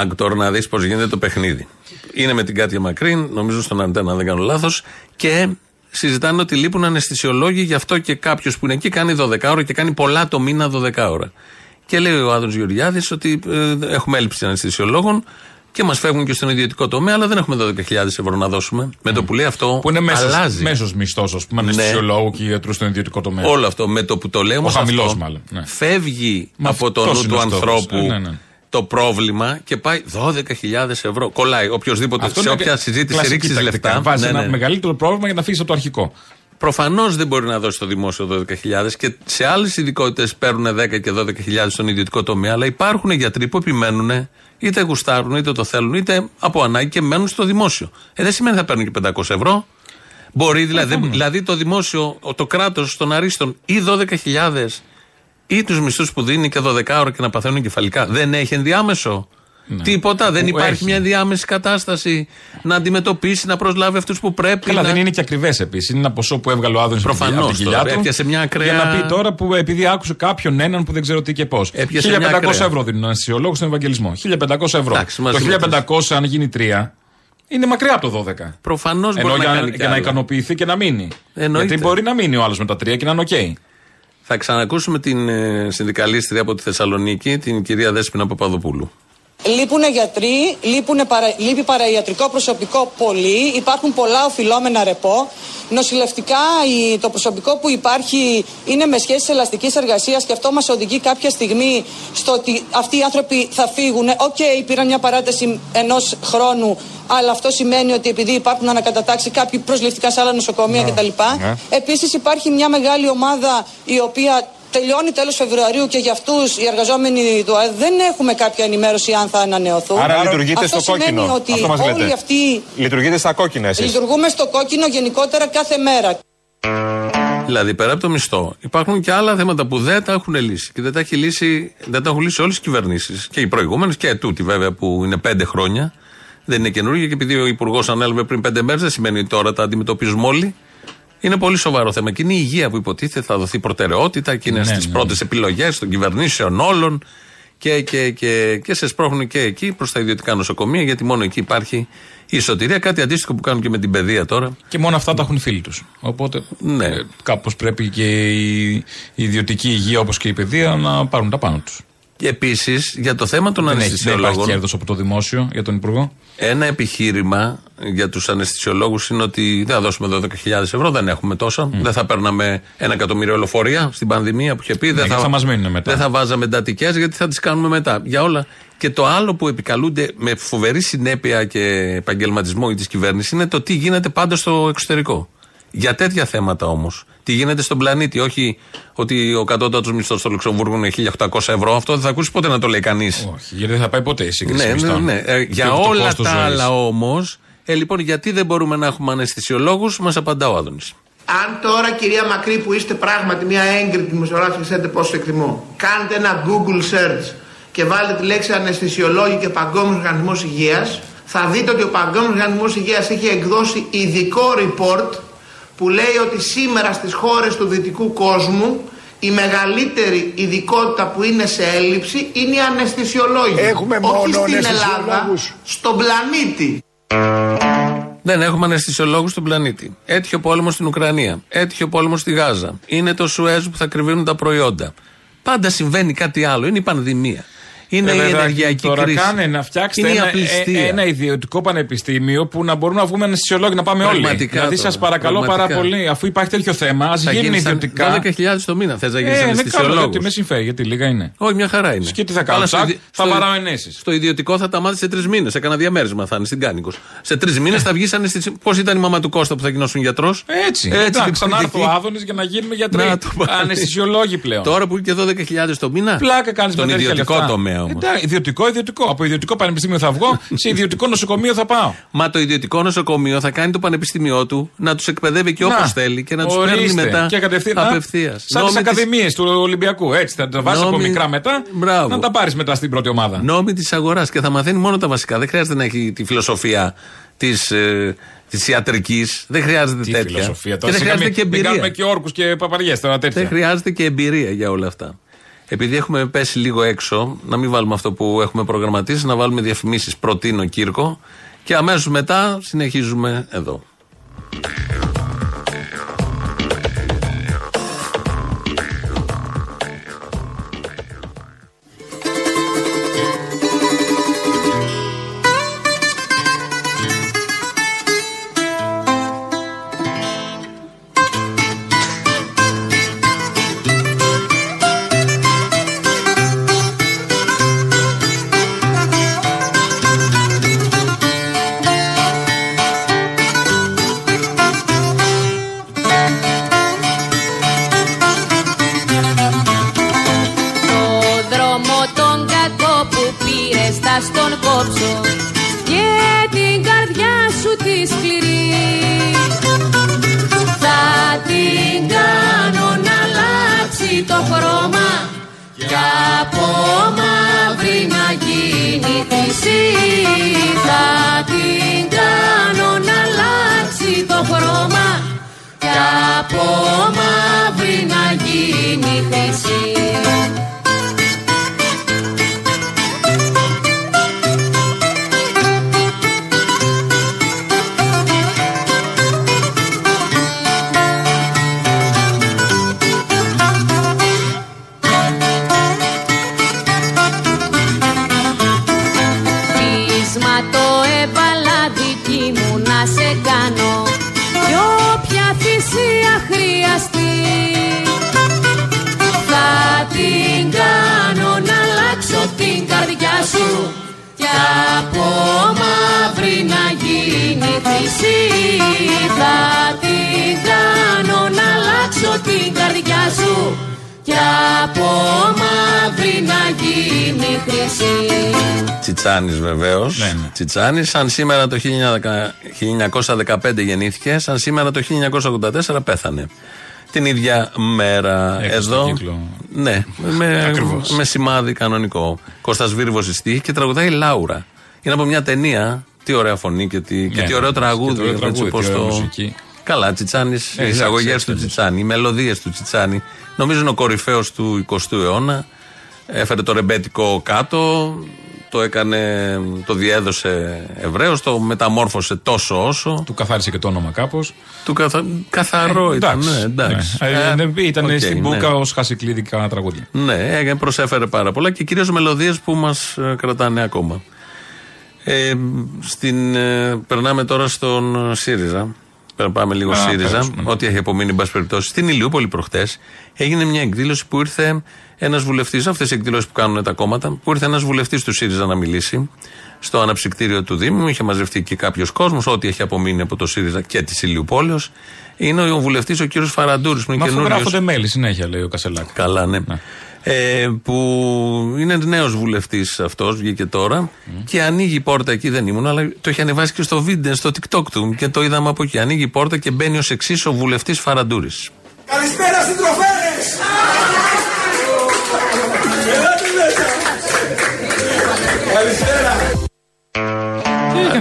Άκτορ, να δεις πώς γίνεται το παιχνίδι. Είναι με την Κάτια Μακρύ, νομίζω στον Αντένα, αν δεν κάνω λάθος, και συζητάνε ότι λείπουν αναισθησιολόγοι, γι' αυτό και κάποιος που είναι εκεί κάνει δώδεκα ώρα και κάνει πολλά το μήνα δώδεκα ώρα. Και λέει ο Άδωνης Γεωργιάδης ότι ε, έχουμε έλλειψη αναισθησιολόγων και μας φεύγουν και στον ιδιωτικό τομέα, αλλά δεν έχουμε δώδεκα χιλιάδες ευρώ να δώσουμε. Mm. Με το που λέει αυτό, που είναι μέσος, αλλάζει. Μέσος μισθός, ας πούμε, αναισθησιολόγου, ναι, και γιατρού στον ιδιωτικό τομέα. Όλο αυτό. Με το που το λέμε, ο χαμηλός μάλλον. Ναι. Φεύγει μα από το νου του ανθρώπου. Ε, ναι, ναι. Το πρόβλημα και πάει δώδεκα χιλιάδες ευρώ. Κολλάει. Οποιοςδήποτε αυτό σε όποια συζήτηση ρίξεις λεφτά. Βάζει, ναι, ναι, ένα μεγαλύτερο πρόβλημα για να φύγεις από το αρχικό. Προφανώς δεν μπορεί να δώσει το δημόσιο δώδεκα χιλιάδες και σε άλλες ειδικότητες παίρνουν δέκα και δώδεκα χιλιάδες στον ιδιωτικό τομέα. Αλλά υπάρχουν γιατροί που επιμένουν, είτε γουστάρουν, είτε το θέλουν, είτε από ανάγκη, και μένουν στο δημόσιο. Ε, δεν σημαίνει θα παίρνουν και πεντακόσια ευρώ. Μπορεί δηλαδή, δηλαδή το δημόσιο, το κράτος των αρίστων, ή δώδεκα χιλιάδες ή τους μισθούς που δίνει και δώδεκα ώρα και να παθαίνουν κεφαλικά. Δεν έχει ενδιάμεσο. Ναι. Τίποτα. Δεν υπάρχει έχει. μια ενδιάμεση κατάσταση να αντιμετωπίσει, να προσλάβει αυτούς που πρέπει. Καλά, να... δεν είναι και ακριβές επίσης. Είναι ένα ποσό που έβγαλε ο Άδωνης από την κοιλιά του. Έπιασε μια ακραία. Για να πει τώρα που, επειδή άκουσε κάποιον έναν που δεν ξέρω τι και πώς. χίλια πεντακόσια ευρώ δίνουν αναισθησιολόγο στον Ευαγγελισμό. χίλια πεντακόσια ευρώ. Τάξη, το χίλια πεντακόσια αν γίνει τρία. Είναι μακριά από το δώδεκα. Προφανώς μπορεί να, να, να ικανοποιηθεί και να μείνει. Εννοείται. Γιατί μπορεί να μείνει ο άλλος με τα τρία και να είναι οκ. Θα ξανακούσουμε την ε, συνδικαλίστρια από τη Θεσσαλονίκη, την κυρία Δέσποινα Παπαδοπούλου. Λείπουν γιατροί, λείπουν παρα, λείπει παραϊατρικό προσωπικό πολύ, υπάρχουν πολλά οφειλόμενα ρεπό. Νοσηλευτικά η, το προσωπικό που υπάρχει είναι με σχέσεις ελαστικής εργασίας και αυτό μας οδηγεί κάποια στιγμή στο ότι αυτοί οι άνθρωποι θα φύγουν. Οκ, okay, πήραν μια παράταση ενός χρόνου, αλλά αυτό σημαίνει ότι επειδή υπάρχουν ανακατατάξει κάποιοι προσληφτικά σε άλλα νοσοκομεία, yeah, κτλ. Yeah. Επίσης υπάρχει μια μεγάλη ομάδα η οποία... τελειώνει τέλος Φεβρουαρίου και για αυτούς οι εργαζόμενοι του ΑΕΔ δεν έχουμε κάποια ενημέρωση αν θα ανανεωθούν. Άρα λειτουργείτε στο κόκκινο. Ότι αυτό μας λέτε. Αυτοί... Λειτουργείτε στα κόκκινα εσείς. Λειτουργούμε στο κόκκινο γενικότερα κάθε μέρα. Δηλαδή πέρα από το μισθό υπάρχουν και άλλα θέματα που δεν τα έχουν λύσει. Και δεν τα, έχει λύσει, δεν τα έχουν λύσει όλες οι κυβερνήσεις. Και οι προηγούμενες και τούτη βέβαια που είναι πέντε χρόνια. Δεν είναι καινούργια και επειδή ο Υπουργός ανέλαβε πριν πέντε μέρες δεν σημαίνει τώρα τα αντιμετωπίζουμε όλοι. Είναι πολύ σοβαρό θέμα. Και είναι η υγεία που υποτίθεται θα δοθεί προτεραιότητα και είναι ναι, στις ναι. πρώτες επιλογές των κυβερνήσεων όλων και, και, και, και σε σπρώχνουν και εκεί προς τα ιδιωτικά νοσοκομεία, γιατί μόνο εκεί υπάρχει η σωτηρία. Κάτι αντίστοιχο που κάνουν και με την παιδεία τώρα. Και μόνο αυτά τα έχουν φίλοι τους. Οπότε ναι. κάπως πρέπει και η ιδιωτική υγεία όπως και η παιδεία να πάρουν τα πάνω τους. Επίσης, για το θέμα των αναισθησιολόγων. Δεν υπάρχει κέρδος από το δημόσιο για τον Υπουργό. Ένα επιχείρημα για τους αναισθησιολόγους είναι ότι δεν θα δώσουμε δώδεκα χιλιάδες ευρώ, δεν έχουμε τόσα. Mm. Δεν θα παίρναμε ένα εκατομμύριο ολοφορία στην πανδημία που είχε πει. Δεν ναι, θα, θα μας μείνουν μετά. Δεν θα βάζαμε εντατικές, γιατί θα τις κάνουμε μετά. Για όλα. Και το άλλο που επικαλούνται με φοβερή συνέπεια και επαγγελματισμό της κυβέρνησης είναι το τι γίνεται πάντα στο εξωτερικό. Για τέτοια θέματα όμως, τι γίνεται στον πλανήτη, όχι ότι ο κατώτατος μισθός στο Λουξεμβούργο είναι χίλια οκτακόσια ευρώ, αυτό δεν θα ακούσει ποτέ να το λέει κανείς. Όχι, γιατί δεν θα πάει ποτέ η σύγκριση ναι, μισθών. Ναι, ναι. Ε, για όλα τα ζωής. Άλλα όμως, ε, λοιπόν, γιατί δεν μπορούμε να έχουμε αναισθησιολόγους, μας απαντά ο Άδωνης. Αν τώρα, κυρία Μακρύ, που είστε πράγματι μια έγκριτη δημοσιογράφη, ξέρετε πόσο εκτιμώ, κάνετε ένα Google search και βάλετε τη λέξη αναισθησιολόγοι και Παγκόσμιος Οργανισμός Υγείας, θα δείτε ότι ο Παγκόσμιος Οργανισμός Υγείας έχει εκδώσει ειδικό report που λέει ότι σήμερα στις χώρες του δυτικού κόσμου η μεγαλύτερη ειδικότητα που είναι σε έλλειψη είναι οι αναισθησιολόγοι. Έχουμε μόνο όχι στην Ελλάδα, στον πλανήτη. Δεν έχουμε αναισθησιολόγους στον πλανήτη. Έτυχε ο πόλεμος στην Ουκρανία, έτυχε ο πόλεμος στη Γάζα. Είναι το Σουέζ που θα κρυβίνουν τα προϊόντα. Πάντα συμβαίνει κάτι άλλο, είναι η πανδημία. Είναι βέβαια, η ενεργειακή τώρα κρίση. Κάνε να φτιάξετε ένα, ε, ένα ιδιωτικό πανεπιστήμιο που να μπορούμε να βγούμε αναισθησιολόγοι να πάμε πραγματικά όλοι. Δηλαδή, σας παρακαλώ πραγματικά. πάρα πολύ, αφού υπάρχει τέτοιο θέμα, ας γίνει ιδιωτικά. δώδεκα χιλιάδες το μήνα θες να γίνεις ε, αναισθησιολόγος. Δεν ξέρω, με συμφέρει, γιατί λίγα είναι. Όχι, μια χαρά είναι. Και τι θα κάνω, θα, θα παραμενέσεις. Στο ιδιωτικό θα τα μάθεις σε τρεις μήνες. Σε κανένα διαμέρισμα θα είναι στην Κάνικος. Σε τρεις μήνες θα βγεις αναισθησιολόγος. Πώς ήταν η μαμά του Κώστα που θα γινώσουν γιατρός. Έτσι. Θα ξανάρθω ο Άδωνης για να γίνουμε γιατροί. Αναισθησιολόγοι πλέον. Τώρα που και δώδεκα χιλιάδες το μήνα. Πλάκα κάνεις τον ιδιωτικό τομέα. Εντάξει, ιδιωτικό, ιδιωτικό. Από ιδιωτικό πανεπιστήμιο θα βγω, σε ιδιωτικό νοσοκομείο θα πάω. Μα το ιδιωτικό νοσοκομείο θα κάνει το πανεπιστήμιό του να τους εκπαιδεύει και όπως θέλει και να τους παίρνει μετά. Και απευθείας. Σαν τις ακαδημίες του Ολυμπιακού. Έτσι, θα τα βάζεις νόμι... από μικρά μετά. Μπράβο. Να τα πάρεις μετά στην πρώτη ομάδα. Νόμοι της αγοράς και θα μαθαίνει μόνο τα βασικά. Δεν χρειάζεται να έχει τη φιλοσοφία της. Ε... Τη ιατρική, δεν χρειάζεται τι τέτοια. Φιλοσοφία. Τώρα, και δεν χρειάζεται και εμπειρία. Κάνουμε και όρκους και παπαριές, τώρα τέτοια. Δεν χρειάζεται και εμπειρία για όλα αυτά. Επειδή έχουμε πέσει λίγο έξω, να μην βάλουμε αυτό που έχουμε προγραμματίσει, να βάλουμε διαφημίσεις, προτείνω Κύρκο, και αμέσως μετά συνεχίζουμε εδώ. Τσιτσάνης βεβαίως. Ναι, ναι. Τσιτσάνης, σαν σήμερα το χίλια εννιακόσια δεκαπέντε γεννήθηκε, σαν σήμερα το χίλια εννιακόσια ογδόντα τέσσερα πέθανε. Την ίδια μέρα. Έχεις εδώ. Κύκλο. Ναι, με, με σημάδι κανονικό. Κώστας Βίρβος στίχη και τραγουδάει Λάουρα. Είναι από μια ταινία. Τι ωραία φωνή και τι, ναι, και τι ωραίο τραγούδι. Και το ωραίο τραγούδι, έτσι, όπως το Καλά, Τσιτσάνης, οι εισαγωγές του Τσιτσάνη, οι μελωδίες του Τσιτσάνη. Νομίζω είναι ο κορυφαίος του εικοστού αιώνα. Έφερε το ρεμπέτικο κάτω, το έκανε, το διέδωσε ευρέως, το μεταμόρφωσε τόσο όσο. Του καθάρισε και το όνομα κάπως. Του καθα... Καθαρό ε, ήταν. Ναι, εντάξει. Ναι. Ε, ήταν okay, στην μπούκα, ναι, ως χασικλίδι κάνα τραγούδια. Ναι, προσέφερε πάρα πολλά και κυρίως μελωδίες που μας κρατάνε ακόμα. Ε, στην, ε, περνάμε τώρα στον ΣΥΡΙΖΑ. Πάμε λίγο yeah, ΣΥΡΙΖΑ. Ό,τι έχει απομείνει, εν πάση περιπτώσει. Στην Ηλιούπολη προχτές έγινε μια εκδήλωση που ήρθε ένας βουλευτής, αυτές οι εκδηλώσεις που κάνουν τα κόμματα, που ήρθε ένας βουλευτής του ΣΥΡΙΖΑ να μιλήσει στο αναψυκτήριο του Δήμου. Είχε μαζευτεί και κάποιος κόσμος, ό,τι έχει απομείνει από το ΣΥΡΙΖΑ και της Ηλιουπόλεως. Είναι ο βουλευτής ο κύριος Φαραντούρης. Μα αφού γράφονται μέλη συνέχεια, λέει ο Κασελάκη. Καλά, ναι. Yeah. Ε, που είναι νέος βουλευτής αυτός, βγήκε τώρα mm. και ανοίγει η πόρτα, εκεί δεν ήμουν, αλλά το έχει ανεβάσει και στο βίντεο, στο TikTok του και το είδαμε από εκεί. Ανοίγει η πόρτα και μπαίνει ως εξής ο βουλευτής Φαραντούρης. Καλησπέρα συντροφέρες! Ελάτε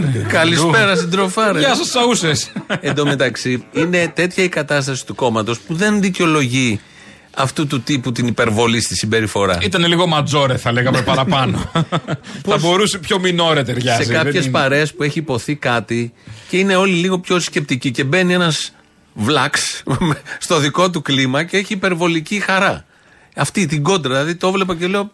μέσα! Καλησπέρα! Καλησπέρα συντροφάρε. Γεια σας σαούσες. Εν τω μεταξύ είναι τέτοια η κατάσταση του κόμματος που δεν δικαιολογεί αυτού του τύπου την υπερβολή στη συμπεριφορά. Ήταν λίγο ματζόρε, θα λέγαμε παραπάνω. Θα μπορούσε πιο μινόρε, ταιριάζει. Σε κάποιες παρέες που έχει υποθεί κάτι και είναι όλοι λίγο πιο σκεπτικοί και μπαίνει ένας βλάξ στο δικό του κλίμα και έχει υπερβολική χαρά. Αυτή την κόντρα, δηλαδή το βλέπα και λέω,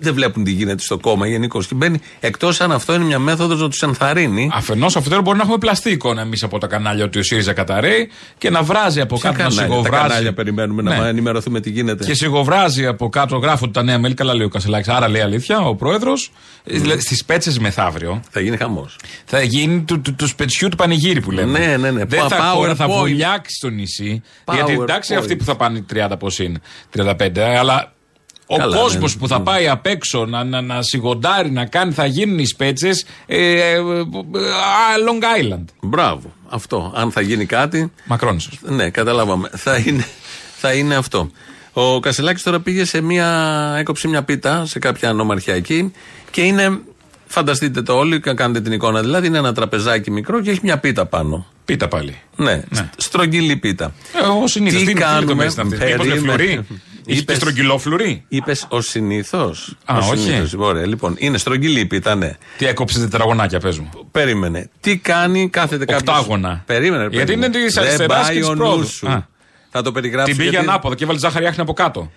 δεν βλέπουν τι γίνεται στο κόμμα γενικώς. Και μπαίνει, εκτός αν αυτό είναι μια μέθοδος να τους ενθαρρύνει. Αφενός, αυτό μπορεί να έχουμε πλαστή εικόνα εμείς από τα κανάλια ότι ο ΣΥΡΙΖΑ καταρρέει και να βράζει από κάτω. Να σιγοβράζει. Τα κανάλια περιμένουμε, ναι, να ενημερωθούμε τι γίνεται. Και σιγοβράζει από κάτω, γράφονται τα νέα μέλη. Καλά λέει ο Κασελάκης. Άρα λέει αλήθεια ο πρόεδρος. Mm. Δηλαδή στις πέτσες μεθαύριο. Θα γίνει χαμός. Θα γίνει του, του, του σπετσιού του πανηγύρι που λέμε. Ναι, ναι, ναι. Δεν Power θα χώρα, θα βουλιάξει το νησί. Power γιατί εντάξει αυτοί που θα πάνε τριάντα πώς είναι, τριάντα πέντε, αλλά. Ο κόσμος, ναι, που θα πάει απ' έξω να, να, να σιγοντάρει, να κάνει, θα γίνουν οι σπέτσες ε, ε, Long Island. Μπράβο. Αυτό. Αν θα γίνει κάτι. Μακρόνισος. Ναι, καταλάβαμε. Θα είναι, θα είναι αυτό. Ο Κασελάκης τώρα πήγε σε μια. Έκοψε μια πίτα σε κάποια νομαρχία εκεί και είναι. Φανταστείτε το όλοι, κάνετε την εικόνα δηλαδή. Είναι ένα τραπεζάκι μικρό και έχει μια πίτα πάνω. Πίτα πάλι. Ναι, ναι. Στρογγυλή πίτα. Ε, ως συνήθως. Τι κάνουμε. Είπε στρογγυλό φλουρί. Είπε ως συνήθως. Α, ως όχι. Συνήθως. Ωραία, λοιπόν, είναι στρογγυλή πίτα, ναι. Τι έκοψε τετραγωνάκια, πες μου. Περίμενε. Τι κάνει, κάθεται κάποιος. Οκτάγωνα. Περίμενε. Γιατί είναι τη αριστερά και τη πρόοδου. Θα το περιγράψω. Την πήγε γιατί... ανάποδα και βάλει ζάχαρη άχνη από κάτω.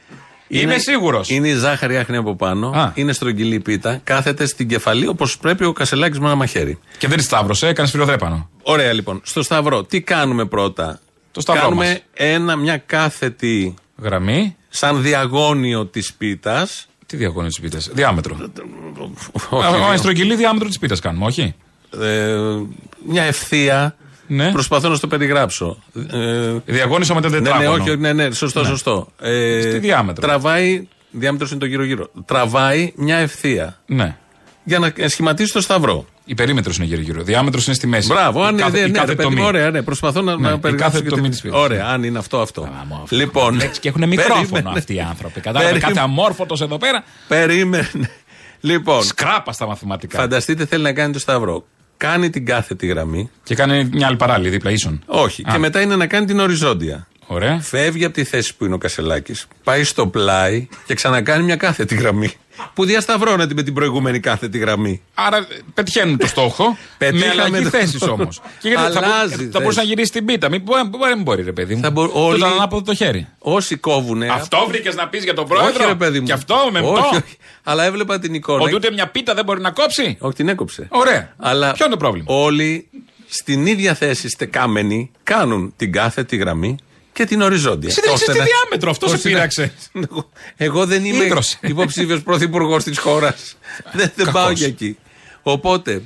Είναι, είμαι σίγουρος. Είναι η ζάχαρη άχνη από πάνω. Α. Είναι στρογγυλή πίτα. Κάθεται στην κεφαλή όπως πρέπει ο Κασελάκης με ένα μαχαίρι. Και δεν τη σταύρωσε, έκανε σφυροδρέπανο. Ωραία, λοιπόν. Στο σταυρό, τι κάνουμε πρώτα. Το σταυρό. Κάνουμε ένα, μια κάθετη γραμμή. Σαν διαγώνιο της πίτας. Τι διαγώνιο της πίτας, διάμετρο. Όχι. Στρογγυλή διάμετρο της πίτας κάνουμε, όχι. Ε, μια ευθεία. Ναι. Προσπαθώ να στο περιγράψω. Ε, Διαγώνισα με το τετράγωνο. Ναι, ναι, όχι, ναι, ναι, σωστό, ναι. Σωστό. Ε, στη διάμετρο. Τραβάει, διάμετρος είναι το γύρω-γύρω. Τραβάει μια ευθεία. Ναι. Για να σχηματίσει το σταυρό. Η περίμετρος είναι γύρω-γύρω. Διάμετρος είναι στη μέση. Μπράβο, αν είναι. Ναι, ωραία, ναι. Προσπαθώ να, ναι, να περιγράψω. Ωραία, αν είναι αυτό, αυτό. Ά, λοιπόν. Λέξεις, και έχουν μικρόφωνο αυτοί οι άνθρωποι. Κατάλαβε κάτι αμόρφωτος εδώ πέρα. Περίμενε. Λοιπόν. Σκράπα στα μαθηματικά. Φανταστείτε, θέλει να κάνει το σταυρό. Κάνει την κάθετη γραμμή. Και κάνει μια άλλη παράλληλη, δίπλα ίσον. Όχι. Α. Και μετά είναι να κάνει την οριζόντια. Ωραία. Φεύγει από τη θέση που είναι ο Κασελάκης, πάει στο πλάι και ξανακάνει μια κάθετη γραμμή. Που διασταυρώνεται με την προηγούμενη κάθετη γραμμή. Άρα πετυχαίνουν το στόχο. Με αλλαγή θέση όμως. Θα μπορούσε να γυρίσει την πίτα. Μην μπορεί, ρε παιδί μου. Θα μπορούσε να ανάποδο το χέρι. Όσοι κόβουνε. Αυτό βρήκες να πεις για τον πρόεδρο. Όχι, ρε παιδί μου. Και αυτό με μπτώ. Αλλά έβλεπα την εικόνα. Ότι ούτε μια πίτα δεν μπορεί να κόψει. Όχι, την έκοψε. Ωραία. Ποιο είναι το πρόβλημα. Όλοι στην ίδια θέση στεκάμενοι κάνουν την κάθετη γραμμή. Και την οριζόντια. Συντάξεις τη να... διάμετρο, αυτό σε πείραξε. Εγώ, εγώ δεν είμαι υποψήφιος πρωθυπουργός της χώρας. δεν δεν πάω για εκεί. Οπότε,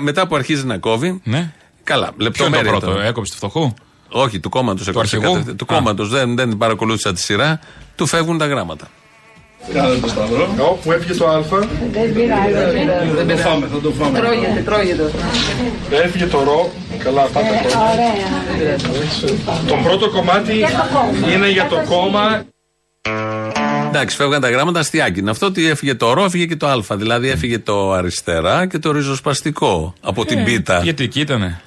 μετά που αρχίζει να κόβει, ναι. Καλά, λεπτομέρεια. Ποιο είναι το πρώτο, έκοψε του φτωχού. Όχι, του κόμματος. Του, κατευτε... του κόμματος, δεν, δεν παρακολούθησα τη σειρά, του φεύγουν τα γράμματα. Κάνε το σταυρό. Που έφυγε το α. Δεν πειράζει. Δεν το φάμε, θα το φάμε. Τρώγεται, τρώγεται. Έφυγε το ρο. Καλά, αυτά τα πρώτα. Το πρώτο κομμάτι είναι για το κόμμα. Εντάξει, φεύγαν τα γράμματα αστιάκινα. Αυτό ότι έφυγε το ρο, έφυγε και το α. Δηλαδή έφυγε το αριστερά και το ριζοσπαστικό από την πίτα. Γιατί εκεί ήτανε.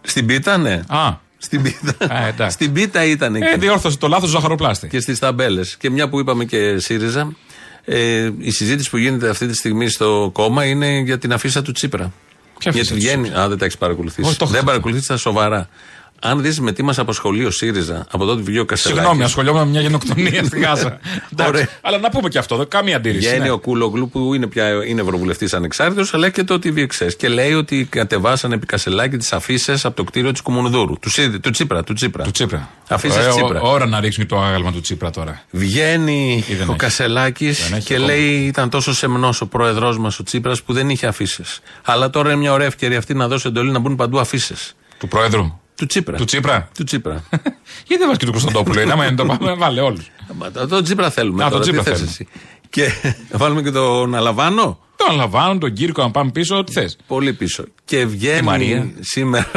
Στην πίτα, ναι. Α. Στην πίτα. Στην πίτα ήταν εκεί. Ε, διόρθωσε το λάθος του ζαχαροπλάστη. Και στις ταμπέλες. Και μια που είπαμε και ΣΥΡΙΖΑ, ε, η συζήτηση που γίνεται αυτή τη στιγμή στο κόμμα είναι για την αφίσα του Τσίπρα. Ποια αφίσα? Γιατί βγαίνει. Α, δεν τα έχει παρακολουθήσει. Δεν παρακολουθήσει τα σοβαρά. Αν δεις με τι μας απασχολεί ο ΣΥΡΙΖΑ από τότε που βγήκε ο Κασελάκης. Συγγνώμη, ασχολιόμουν με μια γενοκτονία στη Γάζα. Αλλά να πούμε και αυτό, καμία αντίρρηση. Βγαίνει ο Κούλογλου που είναι πια είναι ευρωβουλευτής ανεξάρτητος, αλλά και το τι βι εξ ες. Και λέει ότι κατεβάσανε επί Κασελάκη τις αφίσες από το κτίριο της Κουμουνδούρου. Του, σι, του Τσίπρα. Του Τσίπρα. Του Τσίπρα. Αφίσες Τσίπρα. Ώρα να ρίξουν το άγαλμα του Τσίπρα τώρα. Βγαίνει ο Κασελάκης και λέει ήταν τόσο σεμνός ο πρόεδρός μας ο Τσίπρας που δεν είχε αφίσες. Αλλά τώρα είναι μια ωραία ευκαιρία αυτή να δώσει εντολή να μπουν παντού αφίσες. Του Πρόεδρου. Του Τσίπρα. Του Τσίπρα. Του Τσίπρα. Γιατί δεν βάζει και του Κωνσταντόπουλου, είναι άμα το πάμε, βάλε όλους. Το Τσίπρα θέλουμε. Α, το Τσίπρα θέλουμε. Και βάλουμε και τον Αλαβάνο. Τον Αλαβάνο, τον Κύρκο, αν πάμε πίσω, ό,τι θες. Πολύ πίσω. Και βγαίνει σήμερα.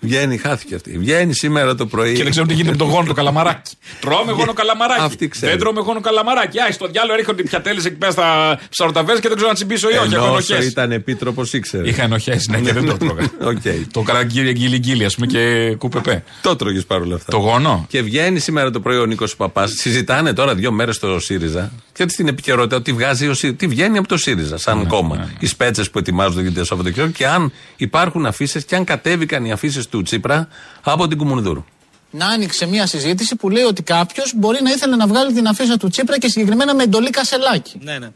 Βγαίνει, χάθηκε αυτή. Βγαίνει σήμερα το πρωί. Και δεν ξέρω τι γίνεται με τον γόνο του καλαμαράκι. Τρώμε γόνο καλαμαράκι. Δεν τρώμε γόνο καλαμαράκι. Άι, στο διάλογο έρχονται οι πιατέλε εκεί πέρα στα ψαροταβέ και δεν ξέρω να τσιμπήσω ή όχι. Ενώ ήταν επίτροπο, ήξερε. Είχα ενοχέ, ναι, και δεν το τρώγα. Το καραγκύρι γκυλιγκύλι, α πούμε, και κουπεπέ. Το τρώγε παρόλα αυτά. Το γόνο. Και βγαίνει σήμερα το πρωί ο Νίκο Παπά. Συζητάνε τώρα δύο μέρε στο ΣΥΡΙΖΑ. Και στην επικαιρότητα ότι τι βγαίνει από το ΣΥΡΙΖΑ σαν κόμμα. Οι σπέτσε που ετοιμάζονται για το Σαββατοκύριακο και αν υπάρχουν αφήσει και αν κατέβηκαν οι αφήσει του Τσίπρα από την Κουμουνδούρου. Να άνοιξε μια συζήτηση που λέει ότι κάποιος μπορεί να ήθελε να βγάλει την αφίσα του Τσίπρα και συγκεκριμένα με εντολή Κασελάκη. Ναι, ναι.